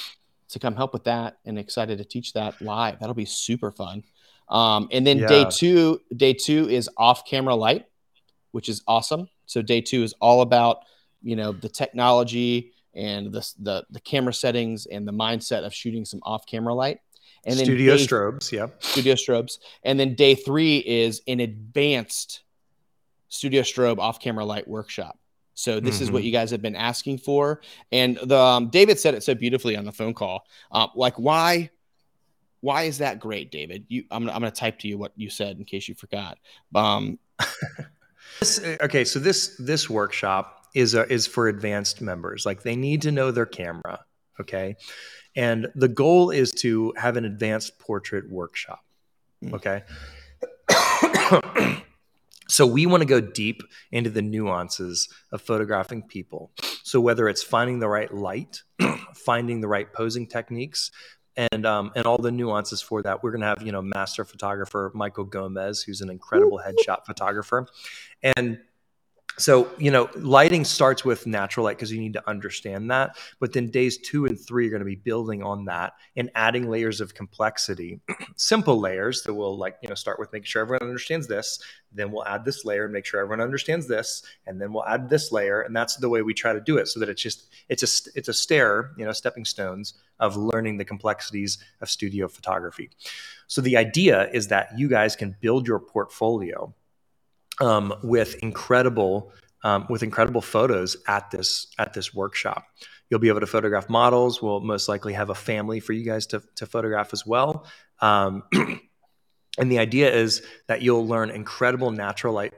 to come help with that and excited to teach that live. That'll be super fun. Um, and then yeah. day two, day two is off-camera light, which is awesome. So day two is all about, you know, the technology and the the, the camera settings and the mindset of shooting some off-camera light. And then studio day, strobes, yeah. Studio strobes. And then day three is an advanced studio strobe off-camera light workshop. So this mm-hmm. is what you guys have been asking for. And the um, David said it so beautifully on the phone call. Uh, like, why why is that great, David? You, I'm, I'm going to type to you what you said in case you forgot. Um, okay, so this this workshop is a, is for advanced members. Like, they need to know their camera, okay? And the goal is to have an advanced portrait workshop, okay? Mm. So we want to go deep into the nuances of photographing people. So whether it's finding the right light, finding the right posing techniques, and um, and all the nuances for that, we're going to have, you know, master photographer Michael Gomez, who's an incredible headshot photographer. And so, you know, lighting starts with natural light because you need to understand that. But then days two and three are going to be building on that and adding layers of complexity, simple layers that will, like, you know, start with making sure everyone understands this. Then we'll add this layer and make sure everyone understands this. And then we'll add this layer. And that's the way we try to do it, so that it's just, it's a, it's a stair, you know, stepping stones of learning the complexities of studio photography. So the idea is that you guys can build your portfolio Um, with incredible, um, with incredible photos at this at this workshop. You'll be able to photograph models. We'll most likely have a family for you guys to to photograph as well. Um, and the idea is that you'll learn incredible natural light,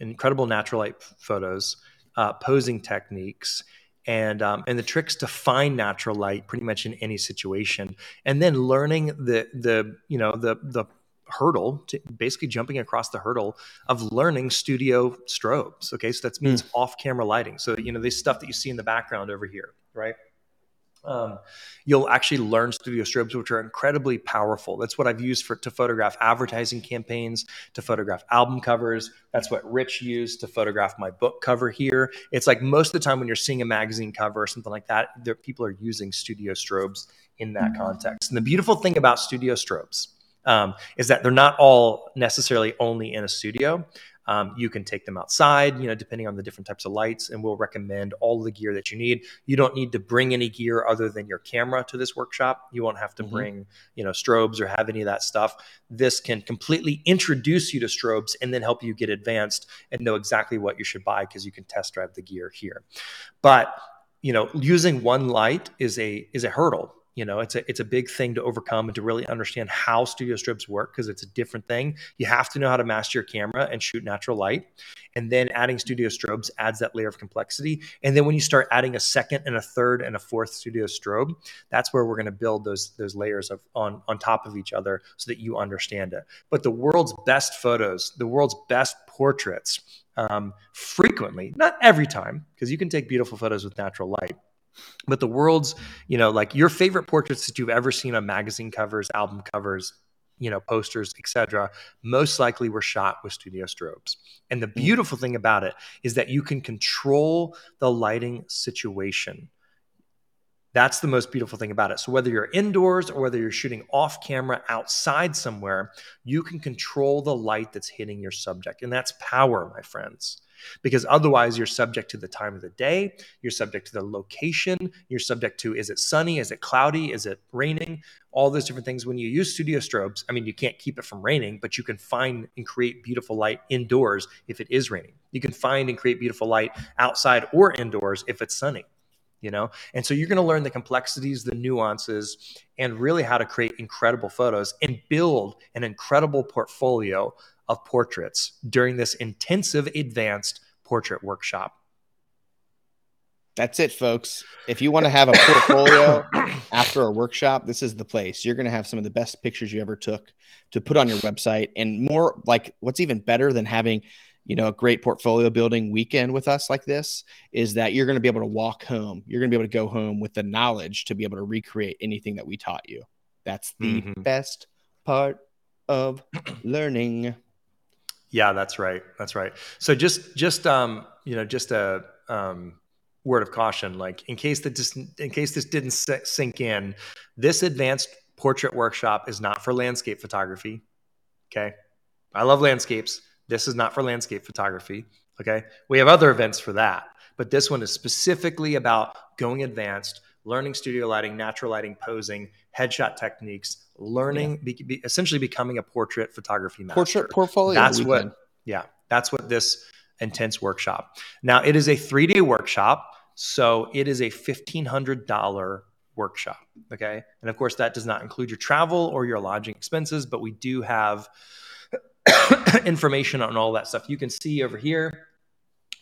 incredible natural light photos, uh, posing techniques, and um, and the tricks to find natural light pretty much in any situation. And then learning the the you know the the hurdle to basically jumping across the hurdle of learning studio strobes. Okay. So that means mm. off camera lighting. So, you know, this stuff that you see in the background over here, right? Um, you'll actually learn studio strobes, which are incredibly powerful. That's what I've used for, to photograph advertising campaigns, to photograph album covers. That's what Rich used to photograph my book cover here. It's like most of the time when you're seeing a magazine cover or something like that, there, people are using studio strobes in that context. And the beautiful thing about studio strobes Um, is that they're not all necessarily only in a studio. Um, you can take them outside, you know, depending on the different types of lights, and we'll recommend all the gear that you need. You don't need to bring any gear other than your camera to this workshop. You won't have to mm-hmm. bring, you know, strobes or have any of that stuff. This can completely introduce you to strobes and then help you get advanced and know exactly what you should buy, because you can test drive the gear here. But, you know, using one light is a is a hurdle. You know, it's a, it's a big thing to overcome and to really understand how studio strobes work, because it's a different thing. You have to know how to master your camera and shoot natural light. And then adding studio strobes adds that layer of complexity. And then when you start adding a second and a third and a fourth studio strobe, that's where we're going to build those those layers of on, on top of each other so that you understand it. But the world's best photos, the world's best portraits, um, frequently, not every time, because you can take beautiful photos with natural light, but the world's, you know, like your favorite portraits that you've ever seen on magazine covers, album covers, you know, posters, et cetera, most likely were shot with studio strobes. And the beautiful thing about it is that you can control the lighting situation. That's the most beautiful thing about it. So whether you're indoors or whether you're shooting off camera outside somewhere, you can control the light that's hitting your subject. And that's power, my friends. because otherwise you're subject to the time of the day, you're subject to the location, you're subject to, is it sunny, is it cloudy, is it raining, all those different things. When you use studio strobes, I mean, you can't keep it from raining, but you can find and create beautiful light indoors if it is raining. You can find and create beautiful light outside or indoors if it's sunny. You know, and so you're going to learn the complexities, the nuances, and really how to create incredible photos and build an incredible portfolio of portraits during this intensive advanced portrait workshop. That's it, folks. If you want to have a portfolio after a workshop, this is the place. You're going to have some of the best pictures you ever took to put on your website. And more like, what's even better than having, you know, a great portfolio building weekend with us like this is that you're going to be able to walk home. You're going to be able to go home with the knowledge to be able to recreate anything that we taught you. That's the mm-hmm. best part of learning. Yeah, that's right. That's right. So just, just, um, you know, just a, um, word of caution, like in case that just in case this didn't sink in, this advanced portrait workshop is not for landscape photography. Okay. I love landscapes. This is not for landscape photography. Okay. We have other events for that, but this one is specifically about going advanced, learning studio lighting, natural lighting, posing, headshot techniques, learning, yeah. be, be, essentially becoming a portrait photography master. Portrait portfolio. That's weekend. what, yeah, that's what this intense workshop. Now it is a three-day workshop. So it is a fifteen hundred dollars workshop. Okay. And of course that does not include your travel or your lodging expenses, but we do have information on all that stuff. You can see over here,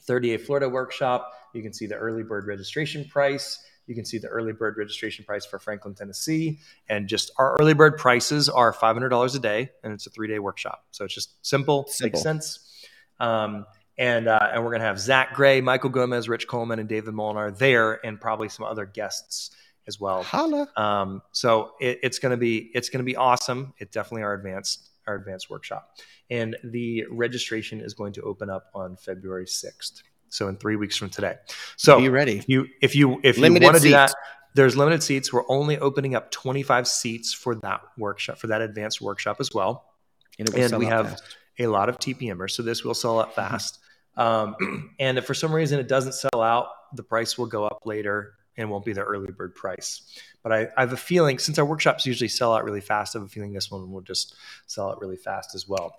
thirty A Florida workshop. You can see the early bird registration price. You can see the early bird registration price for Franklin, Tennessee. And just our early bird prices are five hundred dollars a day, and it's a three-day workshop. So it's just simple, simple. Makes sense. Um, And uh, and we're going to have Zach Gray, Michael Gomez, Rich Coleman, and David Molnar there, and probably some other guests as well. Holla. Um, so it, it's going to be it's going to be awesome. It's definitely our advanced our advanced workshop, and the registration is going to open up on February sixth. So in three weeks from today. So be ready. If you if you if limited you want to do that, there's limited seats. We're only opening up twenty-five seats for that workshop, for that advanced workshop as well. And, and we have fast. a lot of T P Mers, so this will sell out fast. Um, and if for some reason it doesn't sell out, the price will go up later and won't be the early bird price. But I, I have a feeling, since our workshops usually sell out really fast, I have a feeling this one will just sell out really fast as well.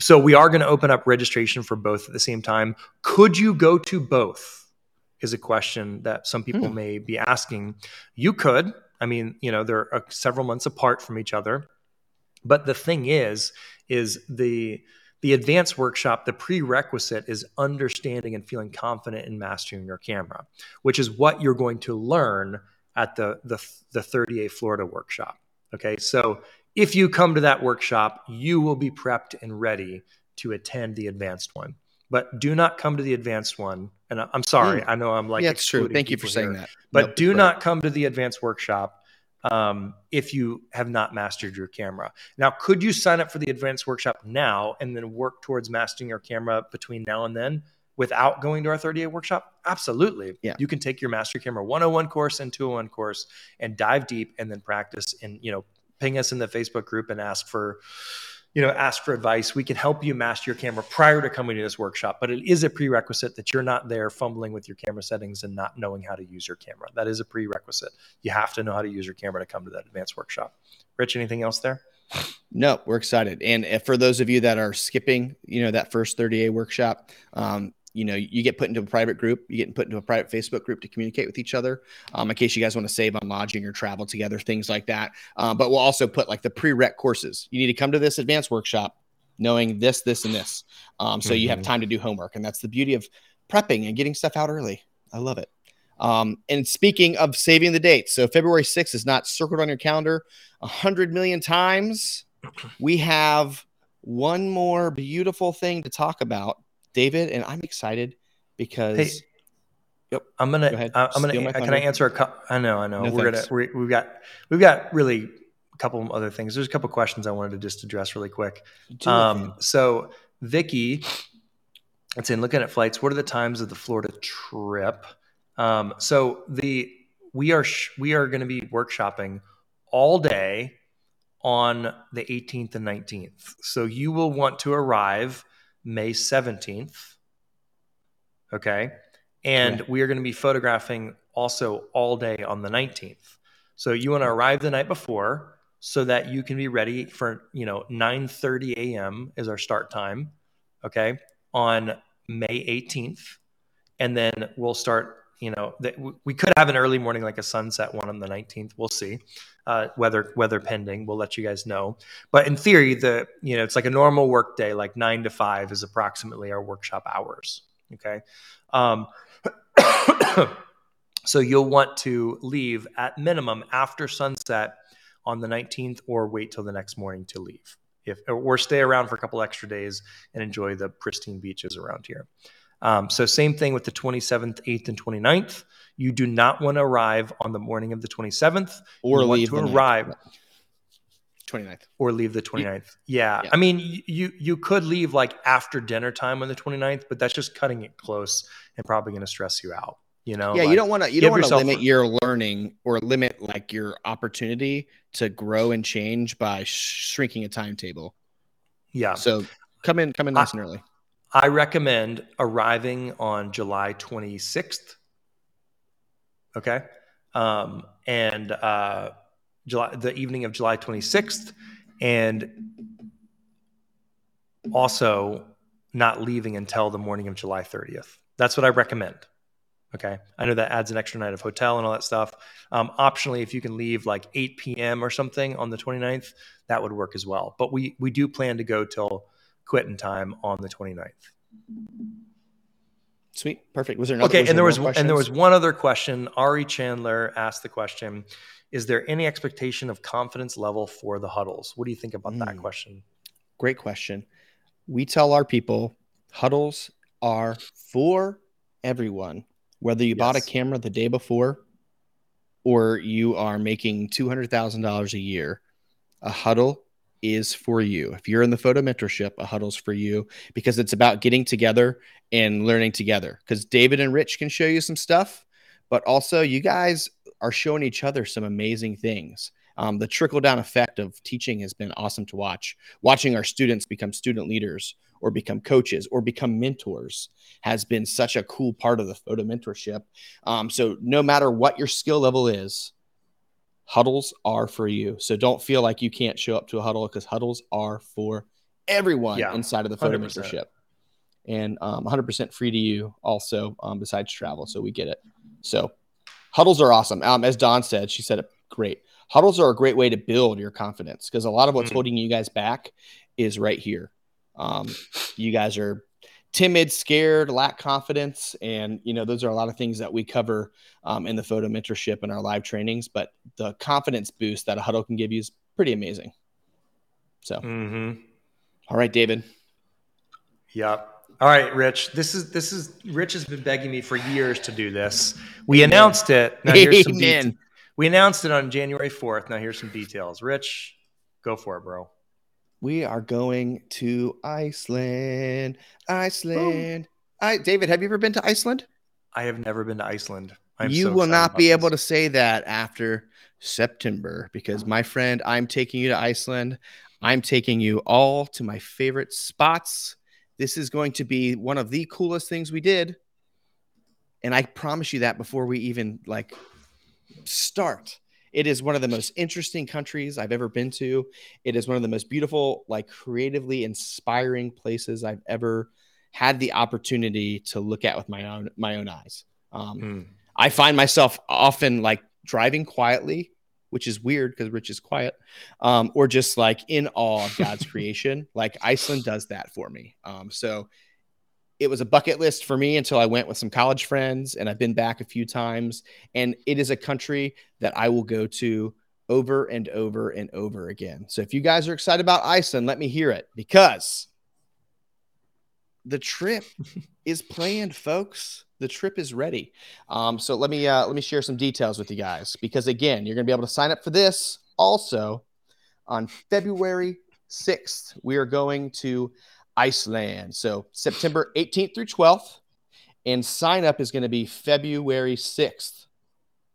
So we are going to open up registration for both at the same time. Could you go to both is a question that some people mm. may be asking. You could. I mean, you know, they're uh, several months apart from each other. But the thing is, is the... The advanced workshop, the prerequisite is understanding and feeling confident in mastering your camera, which is what you're going to learn at the, the, the thirty A Florida workshop. Okay, so if you come to that workshop, you will be prepped and ready to attend the advanced one. But do not come to the advanced one. And I'm sorry, mm. I know I'm like, yeah, it's true. Thank you for saying here, that. But nope, do right. not come to the advanced workshop Um, if you have not mastered your camera. Now, could you sign up for the advanced workshop now and then work towards mastering your camera between now and then without going to our thirty A workshop? Absolutely. Yeah. You can take your Master Camera one oh one course and two oh one course and dive deep and then practice, and, you know, ping us in the Facebook group and ask for, you know, ask for advice. We can help you master your camera prior to coming to this workshop, but it is a prerequisite that you're not there fumbling with your camera settings and not knowing how to use your camera. That is a prerequisite. You have to know how to use your camera to come to that advanced workshop. Rich, anything else there? No, we're excited. And for those of you that are skipping, you know, that first thirty A workshop, um, you know, you get put into a private group, you get put into a private Facebook group to communicate with each other um, in case you guys want to save on lodging or travel together, things like that. Um, but we'll also put like the prereq courses. You need to come to this advanced workshop knowing this, this, and this. Um, so mm-hmm. you have time to do homework. And that's the beauty of prepping and getting stuff out early. I love it. Um, and speaking of saving the date, so February sixth is not circled on your calendar a hundred million times. We have one more beautiful thing to talk about, David, and I'm excited because hey, yep, I'm gonna. Go ahead, uh, I'm gonna. Can I answer a couple? I know, I know. No, we're thanks. gonna. We, we've got. We've got really a couple other things. There's a couple questions I wanted to just address really quick. Um, so Vicky, it's in looking at flights. What are the times of the Florida trip? Um, so the we are sh- we are going to be workshopping all day on the eighteenth and nineteenth. So you will want to arrive May seventeenth Okay. And yeah. we are going to be photographing also all day on the nineteenth. So you want to arrive the night before so that you can be ready for, you know, nine thirty a m is our start time. Okay. On May eighteenth. And then we'll start, you know, th- we could have an early morning, like a sunset one on the nineteenth. We'll see. Uh, weather, weather pending. We'll let you guys know. But in theory, the, you know, it's like a normal work day, like nine to five is approximately our workshop hours. Okay. Um, so you'll want to leave at minimum after sunset on the nineteenth, or wait till the next morning to leave, if or stay around for a couple extra days and enjoy the pristine beaches around here. Um, so same thing with the twenty-seventh, eighth, and twenty-ninth. You do not want to arrive on the morning of the twenty-seventh, or you leave want to arrive ninth. twenty-ninth, or leave the twenty-ninth. Yeah. yeah, I mean, you you could leave like after dinner time on the twenty-ninth, but that's just cutting it close and probably going to stress you out. You know, yeah, like, you don't want to you don't want to limit a- your learning or limit like your opportunity to grow and change by sh- shrinking a timetable. Yeah. So come in, come in nice I, and early. I recommend arriving on July twenty-sixth. Okay. Um, and uh, July, the evening of July twenty-sixth, and also not leaving until the morning of July thirtieth. That's what I recommend. Okay. I know that adds an extra night of hotel and all that stuff. Um, optionally, if you can leave like eight p m or something on the twenty-ninth, that would work as well. But we we do plan to go till quitting time on the twenty-ninth. Sweet. Perfect. Was there another? Okay. Was and there was, and there was one other question. Ari Chandler asked the question, is there any expectation of confidence level for the huddles? What do you think about mm, that question? Great question. We tell our people huddles are for everyone. Whether you yes. bought a camera the day before or you are making two hundred thousand dollars a year, a huddle is for you. If you're in the photo mentorship, a huddle's for you because it's about getting together and learning together. Because David and Rich can show you some stuff, but also you guys are showing each other some amazing things. Um, the trickle-down effect of teaching has been awesome to watch. Watching our students become student leaders or become coaches or become mentors has been such a cool part of the photo mentorship. Um, so no matter what your skill level is, huddles are for you. So don't feel like you can't show up to a huddle because huddles are for everyone yeah, inside of the photo one hundred percent. Mentorship. And um, one hundred percent free to you also um, besides travel. So we get it. So huddles are awesome. Um, as Dawn said, she said it great. Huddles are a great way to build your confidence because a lot of what's mm-hmm. holding you guys back is right here. Um, you guys are timid, scared, lack confidence. And, you know, those are a lot of things that we cover um, in the photo mentorship and our live trainings. But the confidence boost that a huddle can give you is pretty amazing. So. Mm-hmm. All right, David. Yep. All right, Rich, this is, this is, Rich has been begging me for years to do this. We Amen. announced it. Now here's some details. We announced it on January fourth. Now here's some details. Rich, go for it, bro. We are going to Iceland, Iceland. I, David, have you ever been to Iceland? I have never been to Iceland. I'm you so will not be this. able to say that after September because, my friend, I'm taking you to Iceland. I'm taking you all to my favorite spots. This is going to be one of the coolest things we did. And I promise you that before we even, like, start. It is one of the most interesting countries I've ever been to. It is one of the most beautiful, like creatively inspiring places I've ever had the opportunity to look at with my own, my own eyes. Um, mm. I find myself often like driving quietly, which is weird because Rich is quiet, um, or just like in awe of God's creation. Like Iceland does that for me. Um, so it was a bucket list for me until I went with some college friends, and I've been back a few times, and it is a country that I will go to over and over and over again. So if you guys are excited about Iceland, let me hear it because the trip is planned, folks. The trip is ready. Um, so let me, uh, let me share some details with you guys, because again, you're going to be able to sign up for this also on February sixth. We are going to Iceland. So September eighteenth through twelfth, and sign up is going to be February sixth.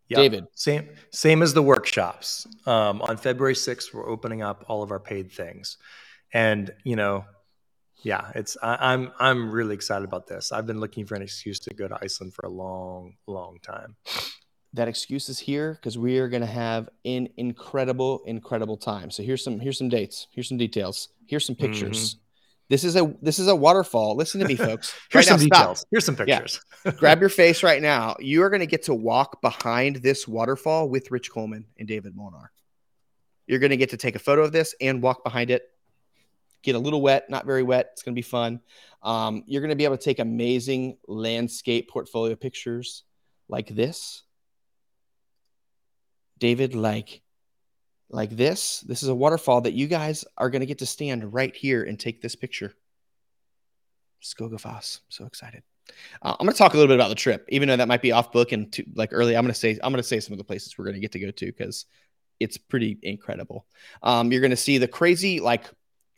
Yep. David. Same, same as the workshops. Um, on February sixth, we're opening up all of our paid things, and, you know, yeah, it's I, I'm I'm really excited about this. I've been looking for an excuse to go to Iceland for a long, long time. That excuse is here because we are going to have an incredible, incredible time. So here's some here's some dates. Here's some details. Here's some pictures. Mm-hmm. This is a this is a waterfall. Listen to me, folks. Here's right some now, details. Stop. Here's some pictures. Yeah. Grab your face right now. You are going to get to walk behind this waterfall with Rich Coleman and David Molnar. You're going to get to take a photo of this and walk behind it. Get a little wet, not very wet. It's going to be fun. Um, you're going to be able to take amazing landscape portfolio pictures like this. David, like like this. This is a waterfall that you guys are going to get to stand right here and take this picture. Skogafoss. So excited. Uh, I'm going to talk a little bit about the trip, even though that might be off book and too, like early. I'm going to say I'm going to say some of the places we're going to get to go to because it's pretty incredible. Um, you're going to see the crazy, like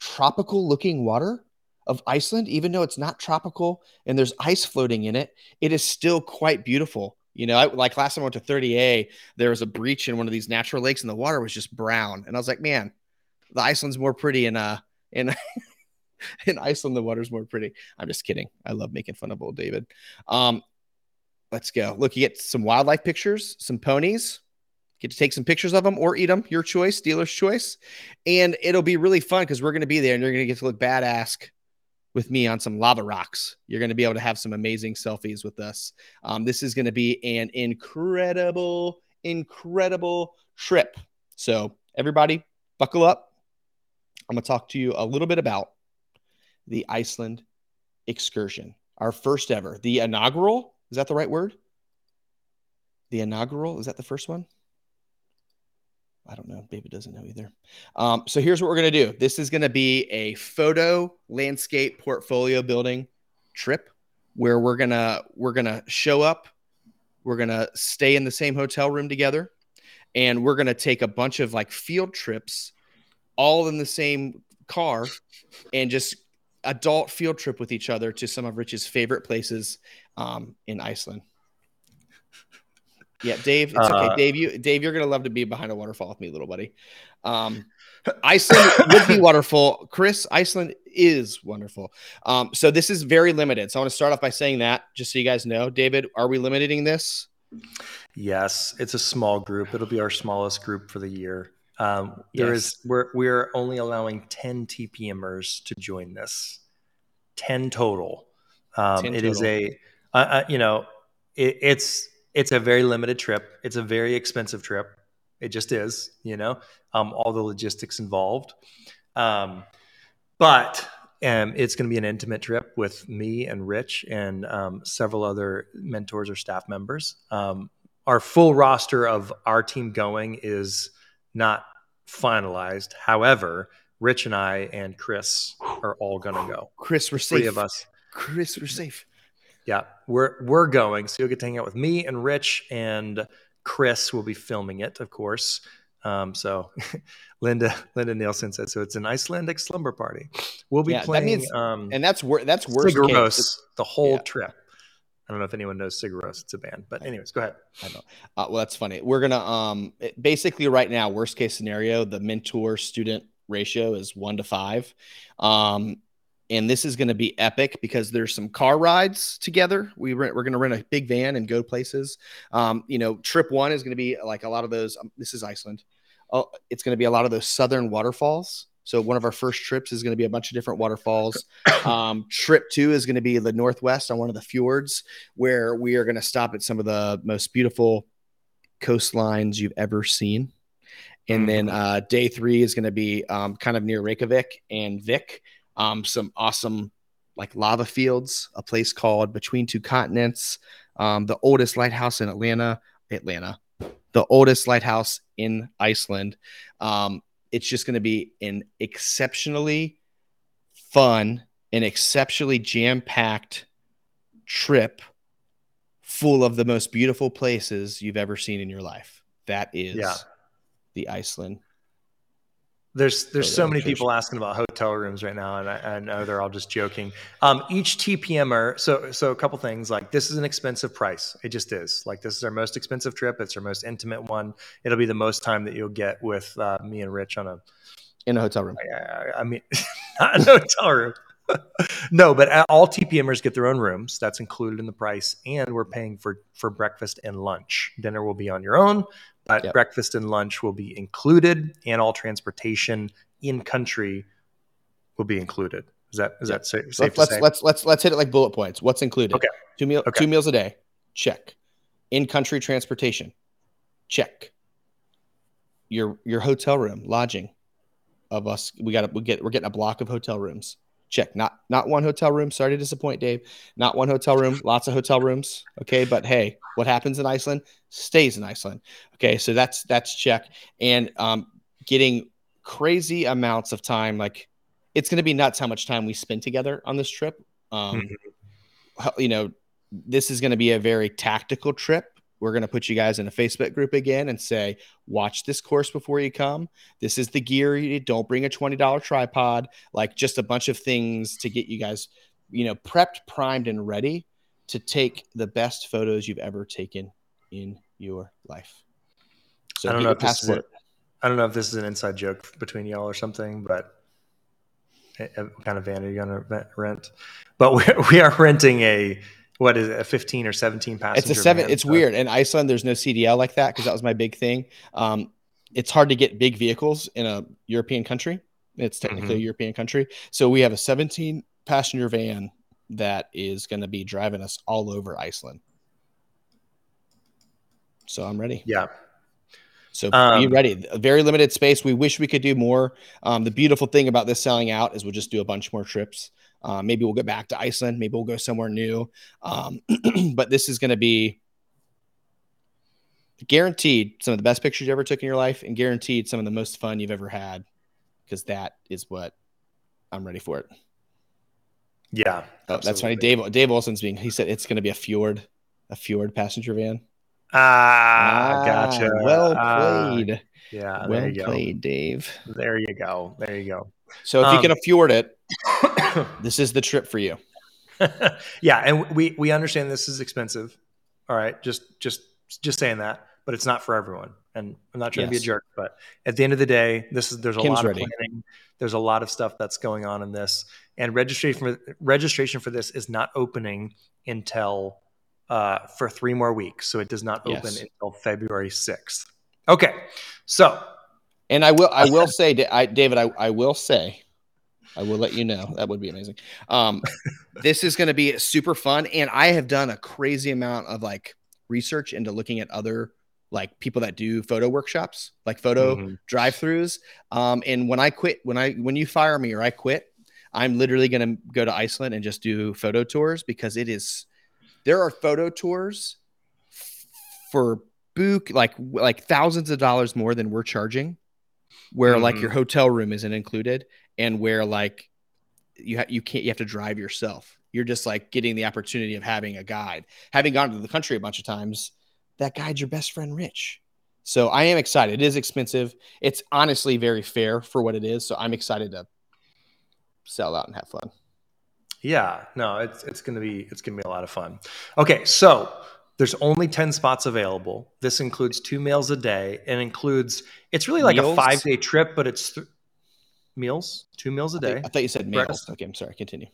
tropical looking water of Iceland, even though it's not tropical and there's ice floating in it. It is still quite beautiful. You know, I, like last time I went to thirty A, there was a breach in one of these natural lakes and the water was just brown. And I was like, man, the Iceland's more pretty in, uh, in, in Iceland, the water's more pretty. I'm just kidding. I love making fun of old David. Um, let's go. Look, you get some wildlife pictures, some ponies. Get to take some pictures of them or eat them. Your choice, dealer's choice. And it'll be really fun because we're going to be there and you're going to get to look badass with me on some lava rocks. You're going to be able to have some amazing selfies with us. Um, this is going to be an incredible, incredible trip. So everybody buckle up. I'm going to talk to you a little bit about the Iceland excursion. Our first ever, the inaugural. Is that the right word? The inaugural. Is that the first one? I don't know. David doesn't know either. Um, so here's what we're going to do. This is going to be a photo landscape portfolio building trip where we're going to, we're going to show up. We're going to stay in the same hotel room together and we're going to take a bunch of like field trips all in the same car and just adult field trip with each other to some of Rich's favorite places um, in Iceland. Yeah, Dave, it's okay. Uh, Dave, you, Dave, you're going to love to be behind a waterfall with me, little buddy. Um, Iceland would be wonderful. Chris, Iceland is wonderful. Um, so this is very limited. So I want to start off by saying that, just so you guys know. David, are we limiting this? Yes, it's a small group. It'll be our smallest group for the year. Um, there yes. is we're we're only allowing ten T P Mers to join this. ten total. Um, ten it total. is a, uh, uh, you know, it, it's. It's a very limited trip. It's a very expensive trip. It just is, you know, um, all the logistics involved. Um, but um, it's going to be an intimate trip with me and Rich and um, several other mentors or staff members. Um, our full roster of our team going is not finalized. However, Rich and I and Chris are all going to go. Chris, we're safe. Three of us. Chris, we're safe. Yeah, we're we're going. So you'll get to hang out with me and Rich and Chris will be filming it, of course. Um, so Linda Linda Nielsen said, so it's an Icelandic slumber party. We'll be yeah, playing. That means, um, and that's, wor- that's worst Sigur Rós the whole yeah. trip. I don't know if anyone knows Sigur Rós. It's a band. But anyways, go ahead. I know. Uh, well, that's funny. We're going to um, basically right now, worst case scenario, the mentor-student ratio is one to five. Um And this is going to be epic because there's some car rides together. We rent, we're going to rent a big van and go places. Um, you know, trip one is going to be like a lot of those. Um, this is Iceland. Oh, it's going to be a lot of those southern waterfalls. So one of our first trips is going to be a bunch of different waterfalls. Um, trip two is going to be the Northwest on one of the fjords where we are going to stop at some of the most beautiful coastlines you've ever seen. And then uh, day three is going to be um, kind of near Reykjavik and Vik. Um, some awesome like lava fields, a place called Between Two Continents, um, the oldest lighthouse in Atlanta, Atlanta, the oldest lighthouse in Iceland. Um, it's just going to be an exceptionally fun and exceptionally jam-packed trip full of the most beautiful places you've ever seen in your life. That is yeah. the Iceland. There's there's so many people asking about hotel rooms right now, and I, I know they're all just joking. Um, each T P Mer, so so a couple things, like this is an expensive price. It just is. Like this is our most expensive trip. It's our most intimate one. It'll be the most time that you'll get with uh, me and Rich on a in a hotel room. I, I, I mean, not a hotel room. No, but all T P Mers get their own rooms. That's included in the price. And we're paying for, for breakfast and lunch. Dinner will be on your own, but yep. breakfast and lunch will be included, and all transportation in country will be included. Is that, is yep. that safe, safe let's, to say? Let's, let's, let's hit it like bullet points. What's included? Okay. Two, meal, okay. two meals a day. Check. In-country transportation. Check. Your, your hotel room, lodging of us. We got we get, we're getting a block of hotel rooms. Check. Not not one hotel room. Sorry to disappoint, Dave. Not one hotel room. Lots of hotel rooms. Okay, but hey, what happens in Iceland stays in Iceland. Okay, so that's that's check. And um, getting crazy amounts of time. Like, it's going to be nuts how much time we spend together on this trip. Um, mm-hmm. You know, this is going to be a very tactical trip. We're going to put you guys in a Facebook group again and say, watch this course before you come. This is the gear. You don't bring a twenty dollar tripod, like just a bunch of things to get you guys, you know, prepped, primed, and ready to take the best photos you've ever taken in your life. So I don't know if this is a, I don't know if this is an inside joke between y'all or something, but what kind of van are you going to rent? But we're, we are renting a, what is it, a fifteen or seventeen passenger? It's a seven. Van. It's so weird. In Iceland, there's no C D L like that, because that was my big thing. Um, it's hard to get big vehicles in a European country. It's technically mm-hmm. a European country. So we have a seventeen passenger van that is going to be driving us all over Iceland. So I'm ready. Yeah. So um, be ready. A very limited space. We wish we could do more. Um, the beautiful thing about this selling out is we'll just do a bunch more trips. Uh, maybe we'll go back to Iceland. Maybe we'll go somewhere new. Um, but this is going to be guaranteed some of the best pictures you ever took in your life, and guaranteed some of the most fun you've ever had, because that is what I'm ready for it. Yeah. Oh, that's funny. Dave, Dave Olson's being, he said it's going to be a fjord, a fjord passenger van. Ah, ah gotcha. Well played. Uh, yeah. Well there you played, go. Dave. There you go. There you go. So if um, you can afford it, this is the trip for you. Yeah, and we we understand this is expensive. All right, just just just saying that, but it's not for everyone. And I'm not trying yes. to be a jerk, but at the end of the day, this is there's a Kim's lot of ready. planning. There's a lot of stuff that's going on in this, and registration for, registration for this is not opening until uh, for three more weeks. So it does not open yes. until February sixth. Okay, so. And I will, I will say, David, I, I will say, I will let you know. That would be amazing. Um, this is going to be super fun. And I have done a crazy amount of like research into looking at other like people that do photo workshops, like photo mm-hmm. drive-throughs. Um, and when I quit, when I, when you fire me or I quit, I'm literally going to go to Iceland and just do photo tours, because it is, there are photo tours for book, like, like thousands of dollars more than we're charging, where mm-hmm. like your hotel room isn't included, and where like you ha- you can't, you have to drive yourself. You're just like getting the opportunity of having a guide. Having gone to the country a bunch of times, that guide's your best friend, Rich. So I am excited. It is expensive. It's honestly very fair for what it is. So I'm excited to sell out and have fun. Yeah, no, it's, it's going to be, it's going to be a lot of fun. Okay. So there's only ten spots available. This includes two meals a day, and includes, it's really like meals? a five day trip, but it's th- meals, two meals a day. I, think, I thought you said meals. Breakfast. Okay, I'm sorry. Continue.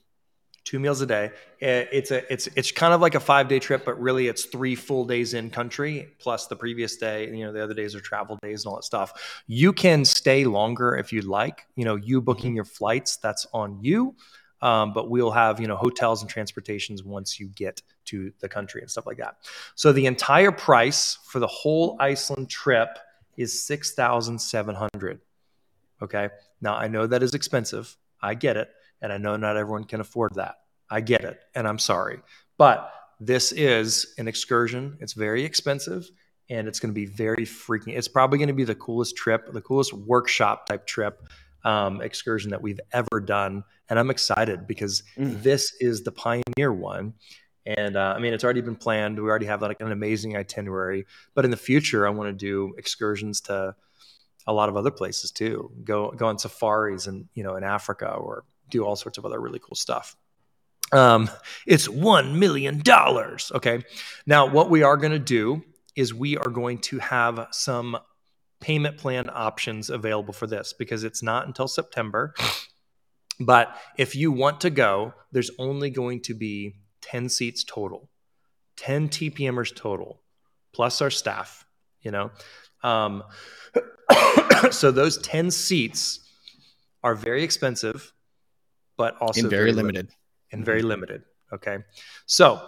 Two meals a day. It's a, it's, it's kind of like a five day trip, but really it's three full days in country plus the previous day. You know, the other days are travel days and all that stuff. You can stay longer if you'd like. You know, you booking mm-hmm. your flights, that's on you. Um, but we'll have, you know, hotels and transportations once you get to the country and stuff like that. So the entire price for the whole Iceland trip is six thousand seven hundred dollars. Okay. Now I know that is expensive. I get it. And I know not everyone can afford that. I get it. And I'm sorry, but this is an excursion. It's very expensive, and it's going to be very freaking, it's probably going to be the coolest trip, the coolest workshop type trip. Um, excursion that we've ever done. And I'm excited because mm. this is the pioneer one. And uh, I mean, it's already been planned. We already have like an amazing itinerary, but in the future, I want to do excursions to a lot of other places too. Go, go on safaris and, you know, in Africa, or do all sorts of other really cool stuff. Um, it's one million dollars. Okay. Now what we are going to do is we are going to have some payment plan options available for this, because it's not until September. But if you want to go, there's only going to be ten seats total, ten T P Mers total, plus our staff, you know. Um, so those ten seats are very expensive, but also and very, very limited. limited and very limited. Okay. So,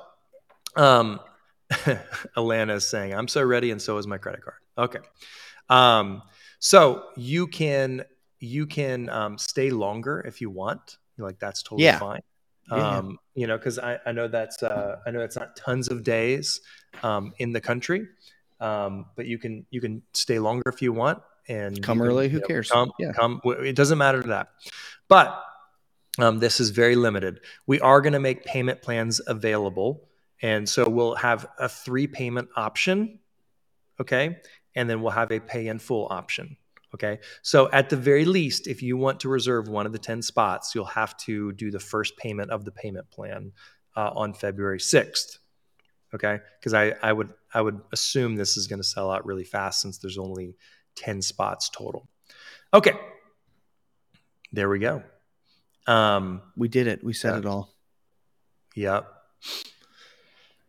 um, Alana is saying, I'm so ready. And so is my credit card. Okay. Um, so you can, you can, um, stay longer if you want. You're like, that's totally yeah. fine. Um, yeah. you know, cause I, I know that's, uh, I know it's not tons of days, um, in the country. Um, but you can, you can stay longer if you want and come early. Can, who you know, cares? Come, yeah. come, it doesn't matter to that, but, um, this is very limited. We are going to make payment plans available. And so we'll have a three payment option. Okay. And then we'll have a pay in full option. Okay. So at the very least, if you want to reserve one of the ten spots, you'll have to do the first payment of the payment plan uh, on February sixth. Okay. Cause I, I would, I would assume this is going to sell out really fast since there's only ten spots total. Okay. There we go. Um, we did it. We said uh, it all. Yep. Yeah.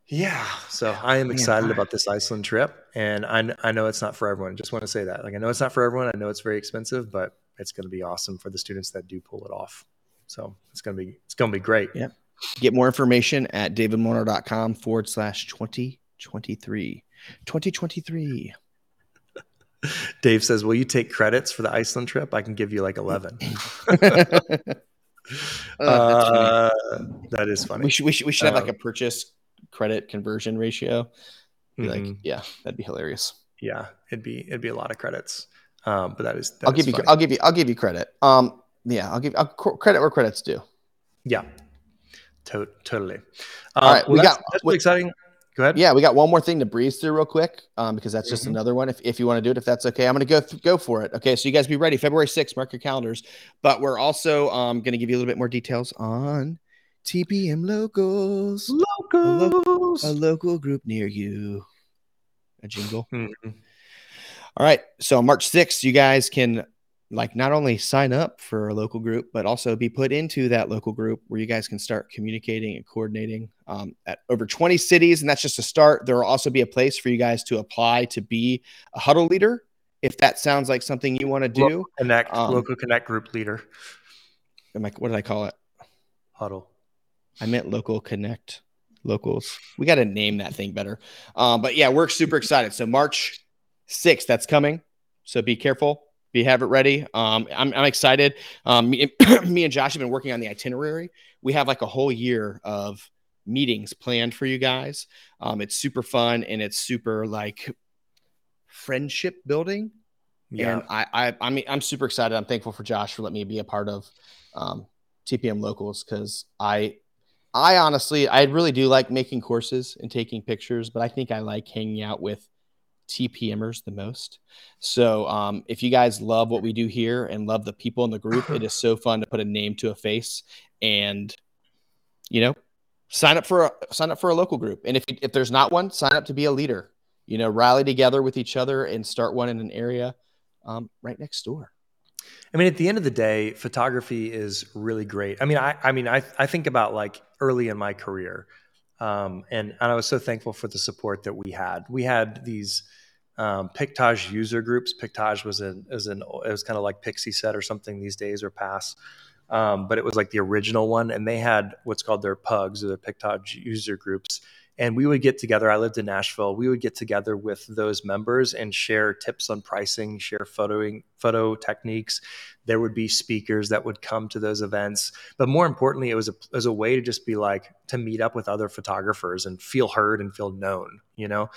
Yeah. So I am excited about this Iceland trip, and I, I know it's not for everyone. I just want to say that. Like, I know it's not for everyone. I know it's very expensive, but it's going to be awesome for the students that do pull it off. So it's going to be, it's going to be great. Yeah. Get more information at davidmolnar.com forward slash 2023, 2023. Dave says, will you take credits for the Iceland trip? I can give you like eleven. uh, that is funny. We should, we should, we should have um, like a purchase credit conversion ratio. Be mm-hmm. Like, yeah, that'd be hilarious. Yeah, it'd be it'd be a lot of credits. Um, but that is. That I'll is give funny. you. I'll give you. I'll give you credit. Um, yeah, I'll give I'll, credit where credit's due. Yeah, to- totally. Uh, All right, well, we that's, got that's we, exciting. Go ahead. Yeah, we got one more thing to breeze through real quick um, because that's just mm-hmm. another one. If if you want to do it, if that's okay, I'm going to go th- go for it. Okay, so you guys be ready. February sixth, mark your calendars. But we're also um, going to give you a little bit more details on T P M locals, locals, a, lo- a local group near you. A jingle. Mm-hmm. All right. So March sixth, you guys can like not only sign up for a local group, but also be put into that local group where you guys can start communicating and coordinating um, at over twenty cities. And that's just a start. There will also be a place for you guys to apply to be a huddle leader. If that sounds like something you want to do, local connect um, local connect group leader. I'm like, what did I call it? Huddle. I meant local connect locals. We got to name that thing better. Um, but yeah, we're super excited. So March sixth, that's coming. So be careful. Be have it ready. Um, I'm, I'm excited. Um, me, me and Josh have been working on the itinerary. We have like a whole year of meetings planned for you guys. Um, it's super fun and it's super like friendship building. Yeah. And I, I, I mean, I'm super excited. I'm thankful for Josh for letting me be a part of um, T P M locals because I, I honestly, I really do like making courses and taking pictures, but I think I like hanging out with T P Mers the most. So um, if you guys love what we do here and love the people in the group, it is so fun to put a name to a face and, you know, sign up for a, sign up for a local group. And if, if there's not one, sign up to be a leader, you know, rally together with each other and start one in an area um, right next door. I mean, at the end of the day, photography is really great. I mean, I, I mean, I, I think about like early in my career, um, and, and I was so thankful for the support that we had. We had these um, Pictage user groups. Pictage was an, it was an, it was kind of like Pixie Set or something these days or pass, um, but it was like the original one, and they had what's called their P U Gs or their Pictage user groups. And we would get together. I lived in Nashville. We would get together with those members and share tips on pricing, share photoing, photo techniques. There would be speakers that would come to those events. But more importantly, it was a, it was a way to just be like, to meet up with other photographers and feel heard and feel known, you know?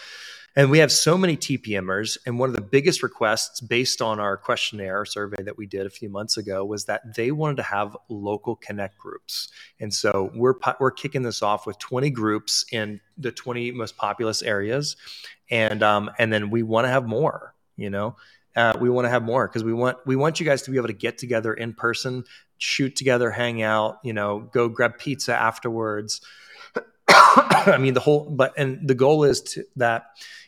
And we have so many T P Mers. And one of the biggest requests based on our questionnaire survey that we did a few months ago was that they wanted to have local connect groups. And so we're, we're kicking this off with twenty groups in the twenty most populous areas. And, um, and then we want to have more, you know, uh, we want to have more because we want, we want you guys to be able to get together in person, shoot together, hang out, you know, go grab pizza afterwards. I mean, the whole, but, and the goal is to, that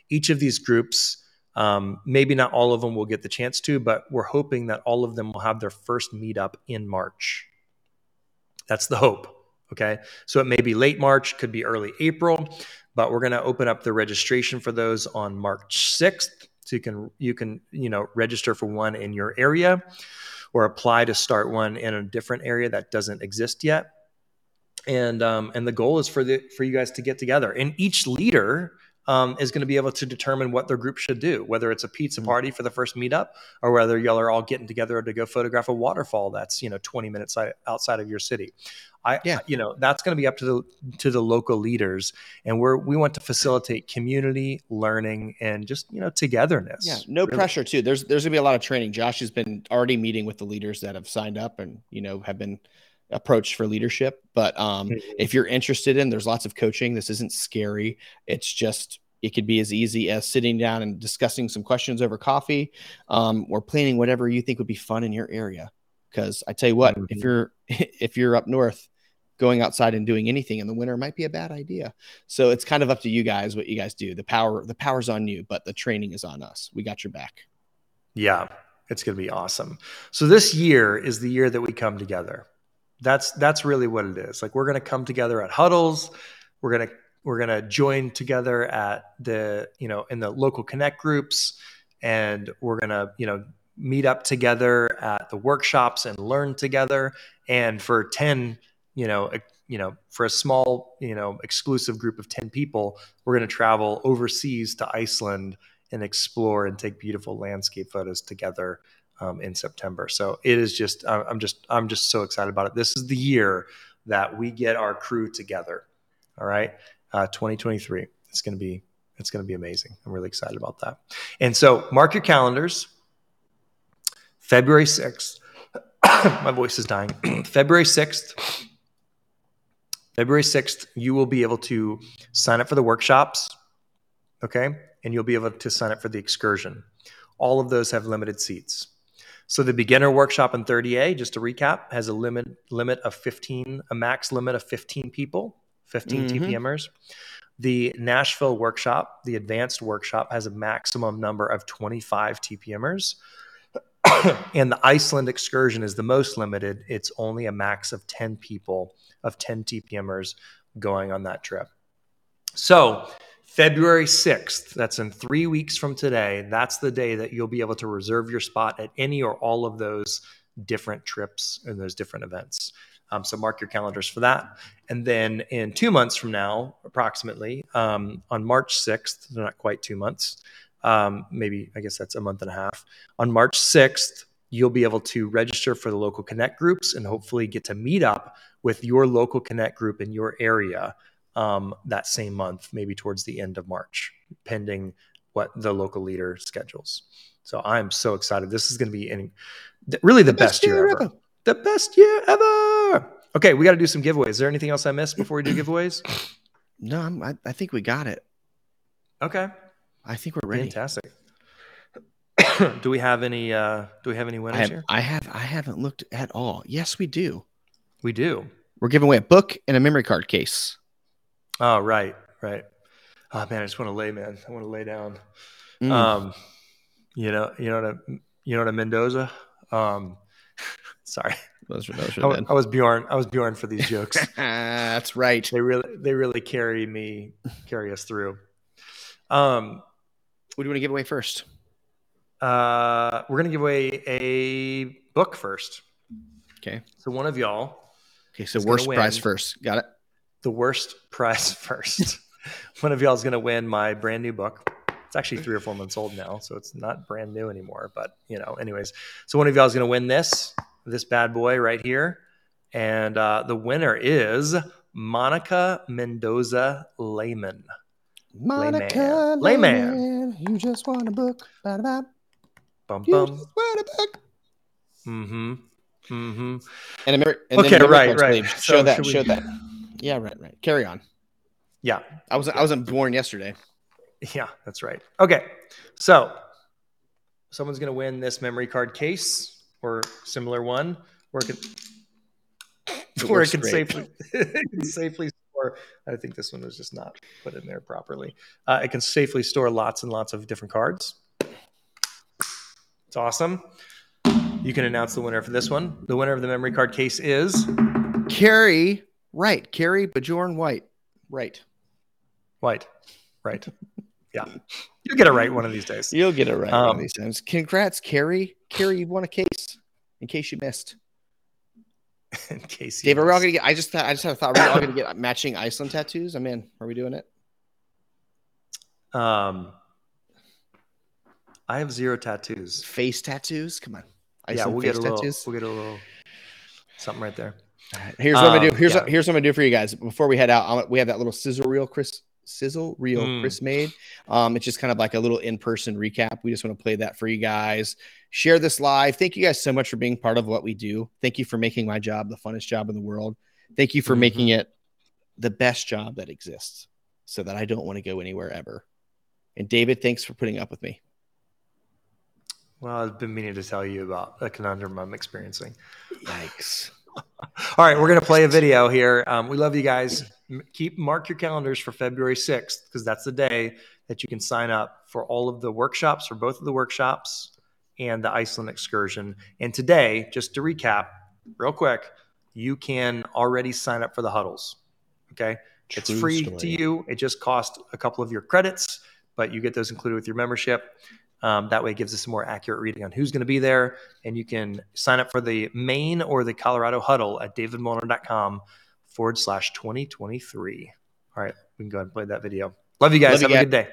each of these groups, um, maybe not all of them will get the chance to, but we're hoping that all of them will have their first meetup in March. That's the hope. Okay. So it may be late March, could be early April, but we're going to open up the registration for those on March sixth. So you can, you can, you know, register for one in your area or apply to start one in a different area that doesn't exist yet. And, um, and the goal is for the, for you guys to get together, and each leader um, is going to be able to determine what their group should do, whether it's a pizza party for the first meetup or whether y'all are all getting together to go photograph a waterfall that's, you know, twenty minutes outside of your city. I, yeah. you know, that's going to be up to the, to the local leaders, and we're, we want to facilitate community learning and just, you know, togetherness. Yeah. No really. pressure too. There's, there's gonna be a lot of training. Josh has been already meeting with the leaders that have signed up and, you know, have been approached for leadership. But, um, mm-hmm. if you're interested in, there's lots of coaching. This isn't scary. It's just, it could be as easy as sitting down and discussing some questions over coffee, um, or planning whatever you think would be fun in your area. Cause I tell you what, mm-hmm. if you're, if you're up north, going outside and doing anything in the winter might be a bad idea. So it's kind of up to you guys, what you guys do. The power, the power's on you, but the training is on us. We got your back. Yeah. It's going to be awesome. So this year is the year that we come together. That's, that's really what it is. Like, we're going to come together at huddles. We're going to, we're going to join together at the, you know, in the local connect groups, and we're going to, you know, meet up together at the workshops and learn together. And for ten you know, a, you know, for a small, you know, exclusive group of ten people, we're going to travel overseas to Iceland and explore and take beautiful landscape photos together um, in September. So it is just, uh, I'm just, I'm just so excited about it. This is the year that we get our crew together. All right. Uh, twenty twenty-three. It's going to be, it's going to be amazing. I'm really excited about that. And so mark your calendars, February sixth. My voice is dying. February sixth. February sixth, you will be able to sign up for the workshops, okay? And you'll be able to sign up for the excursion. All of those have limited seats. So the beginner workshop in thirty A, just to recap, has a limit limit of fifteen, a max limit of fifteen people, fifteen mm-hmm. T P Mers. The Nashville workshop, the advanced workshop, has a maximum number of twenty-five T P Mers. And the Iceland excursion is the most limited. It's only a max of ten people, of ten T P Mers going on that trip. So February sixth, that's in three weeks from today. That's the day that you'll be able to reserve your spot at any or all of those different trips and those different events. Um, so mark your calendars for that. And then in two months from now, approximately, um, on March sixth, not quite two months, Um, maybe, I guess that's a month and a half. On March sixth, you'll be able to register for the local connect groups and hopefully get to meet up with your local connect group in your area um, that same month, maybe towards the end of March, pending what the local leader schedules. So I'm so excited. This is going to be in, really the, the best, best year, year ever. ever. The best year ever. Okay, we got to do some giveaways. Is there anything else I missed before we do giveaways? No, I'm, I, I think we got it. Okay. I think we're ready. Fantastic. do we have any? Uh, do we have any winners I have, here? I have. I haven't looked at all. Yes, we do. We do. We're giving away a book and a memory card case. Oh right, right. Oh man, I just want to lay, man. I want to lay down. Mm. Um, you know, you know what, a, you know what, a Mendoza. Um, sorry, those are, those are I, I was Bjorn. I was Bjorn for these jokes. That's right. They really, they really carry me, carry us through. Um. What do you want to give away first? Uh, we're going to give away a book first. Okay. So one of y'all. Okay, so worst prize first. Got it? The worst prize first. One of y'all is going to win my brand new book. It's actually three or four months old now, so it's not brand new anymore. But, you know, anyways. So one of y'all is going to win this, this bad boy right here. And uh, the winner is Monica Mendoza Lehman. Monica Layman. Layman, you just want a book. Ba-da-ba. Bum bum. You just want a book. Mm-hmm. Mm-hmm. And, Ameri- and okay, then right, right. So show that. We... Show that. Yeah, right, right. Carry on. Yeah, I was. Yeah. I wasn't born yesterday. Yeah, that's right. Okay, so someone's gonna win this memory card case or similar one, or it can, or it can safely, it can safely. I think this one was just not put in there properly. Uh, it can safely store lots and lots of different cards. It's awesome. You can announce the winner for this one. The winner of the memory card case is Carrie Wright. Carrie Bajorn White. Right. White. Right. Yeah. You'll get it right one of these days. You'll get it right um, one of these times. Congrats, Carrie. Carrie, you won a case in case you missed. In case Dave, are we all gonna get I just thought I just had a thought we're all gonna get matching Iceland tattoos. I'm in. Are we doing it? Um I have zero tattoos. Face tattoos? Come on. Iceland yeah, we'll face get a little, tattoos. We'll get a little something right there. All right. Here's what um, I'm gonna do. Here's yeah. what, here's what I'm gonna do for you guys. Before we head out, I'll, we have that little sizzle reel Chris sizzle reel mm. Chris made. Um, it's just kind of like a little in-person recap. We just want to play that for you guys. Share this live. Thank you guys so much for being part of what we do. Thank you for making my job the funnest job in the world. Thank you for mm-hmm. making it the best job that exists so that I don't want to go anywhere ever. And David, thanks for putting up with me. Well, I've been meaning to tell you about a conundrum I'm experiencing. Yikes. All right, we're going to play a video here. Um, we love you guys. Keep mark your calendars for February sixth because that's the day that you can sign up for all of the workshops, for both of the workshops and the Iceland excursion. And today, just to recap real quick, you can already sign up for the huddles. Okay? True it's free story. To you. It just costs a couple of your credits, but you get those included with your membership. Um, that way it gives us a more accurate reading on who's going to be there. And you can sign up for the Maine or the Colorado huddle at davidmolnar.com forward slash 2023. All right, we can go ahead and play that video. Love you guys. Love Have you a guys. Good day.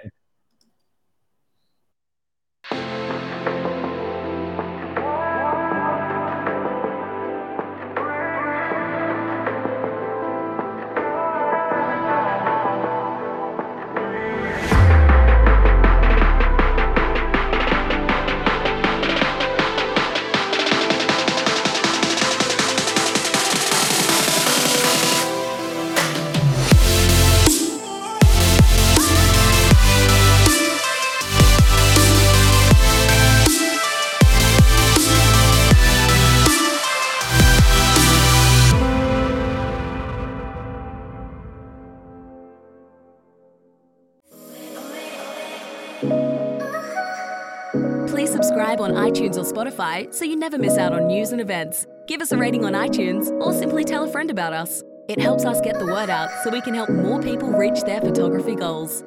Or Spotify, so you never miss out on news and events. Give us a rating on iTunes or simply tell a friend about us. It helps us get the word out so we can help more people reach their photography goals.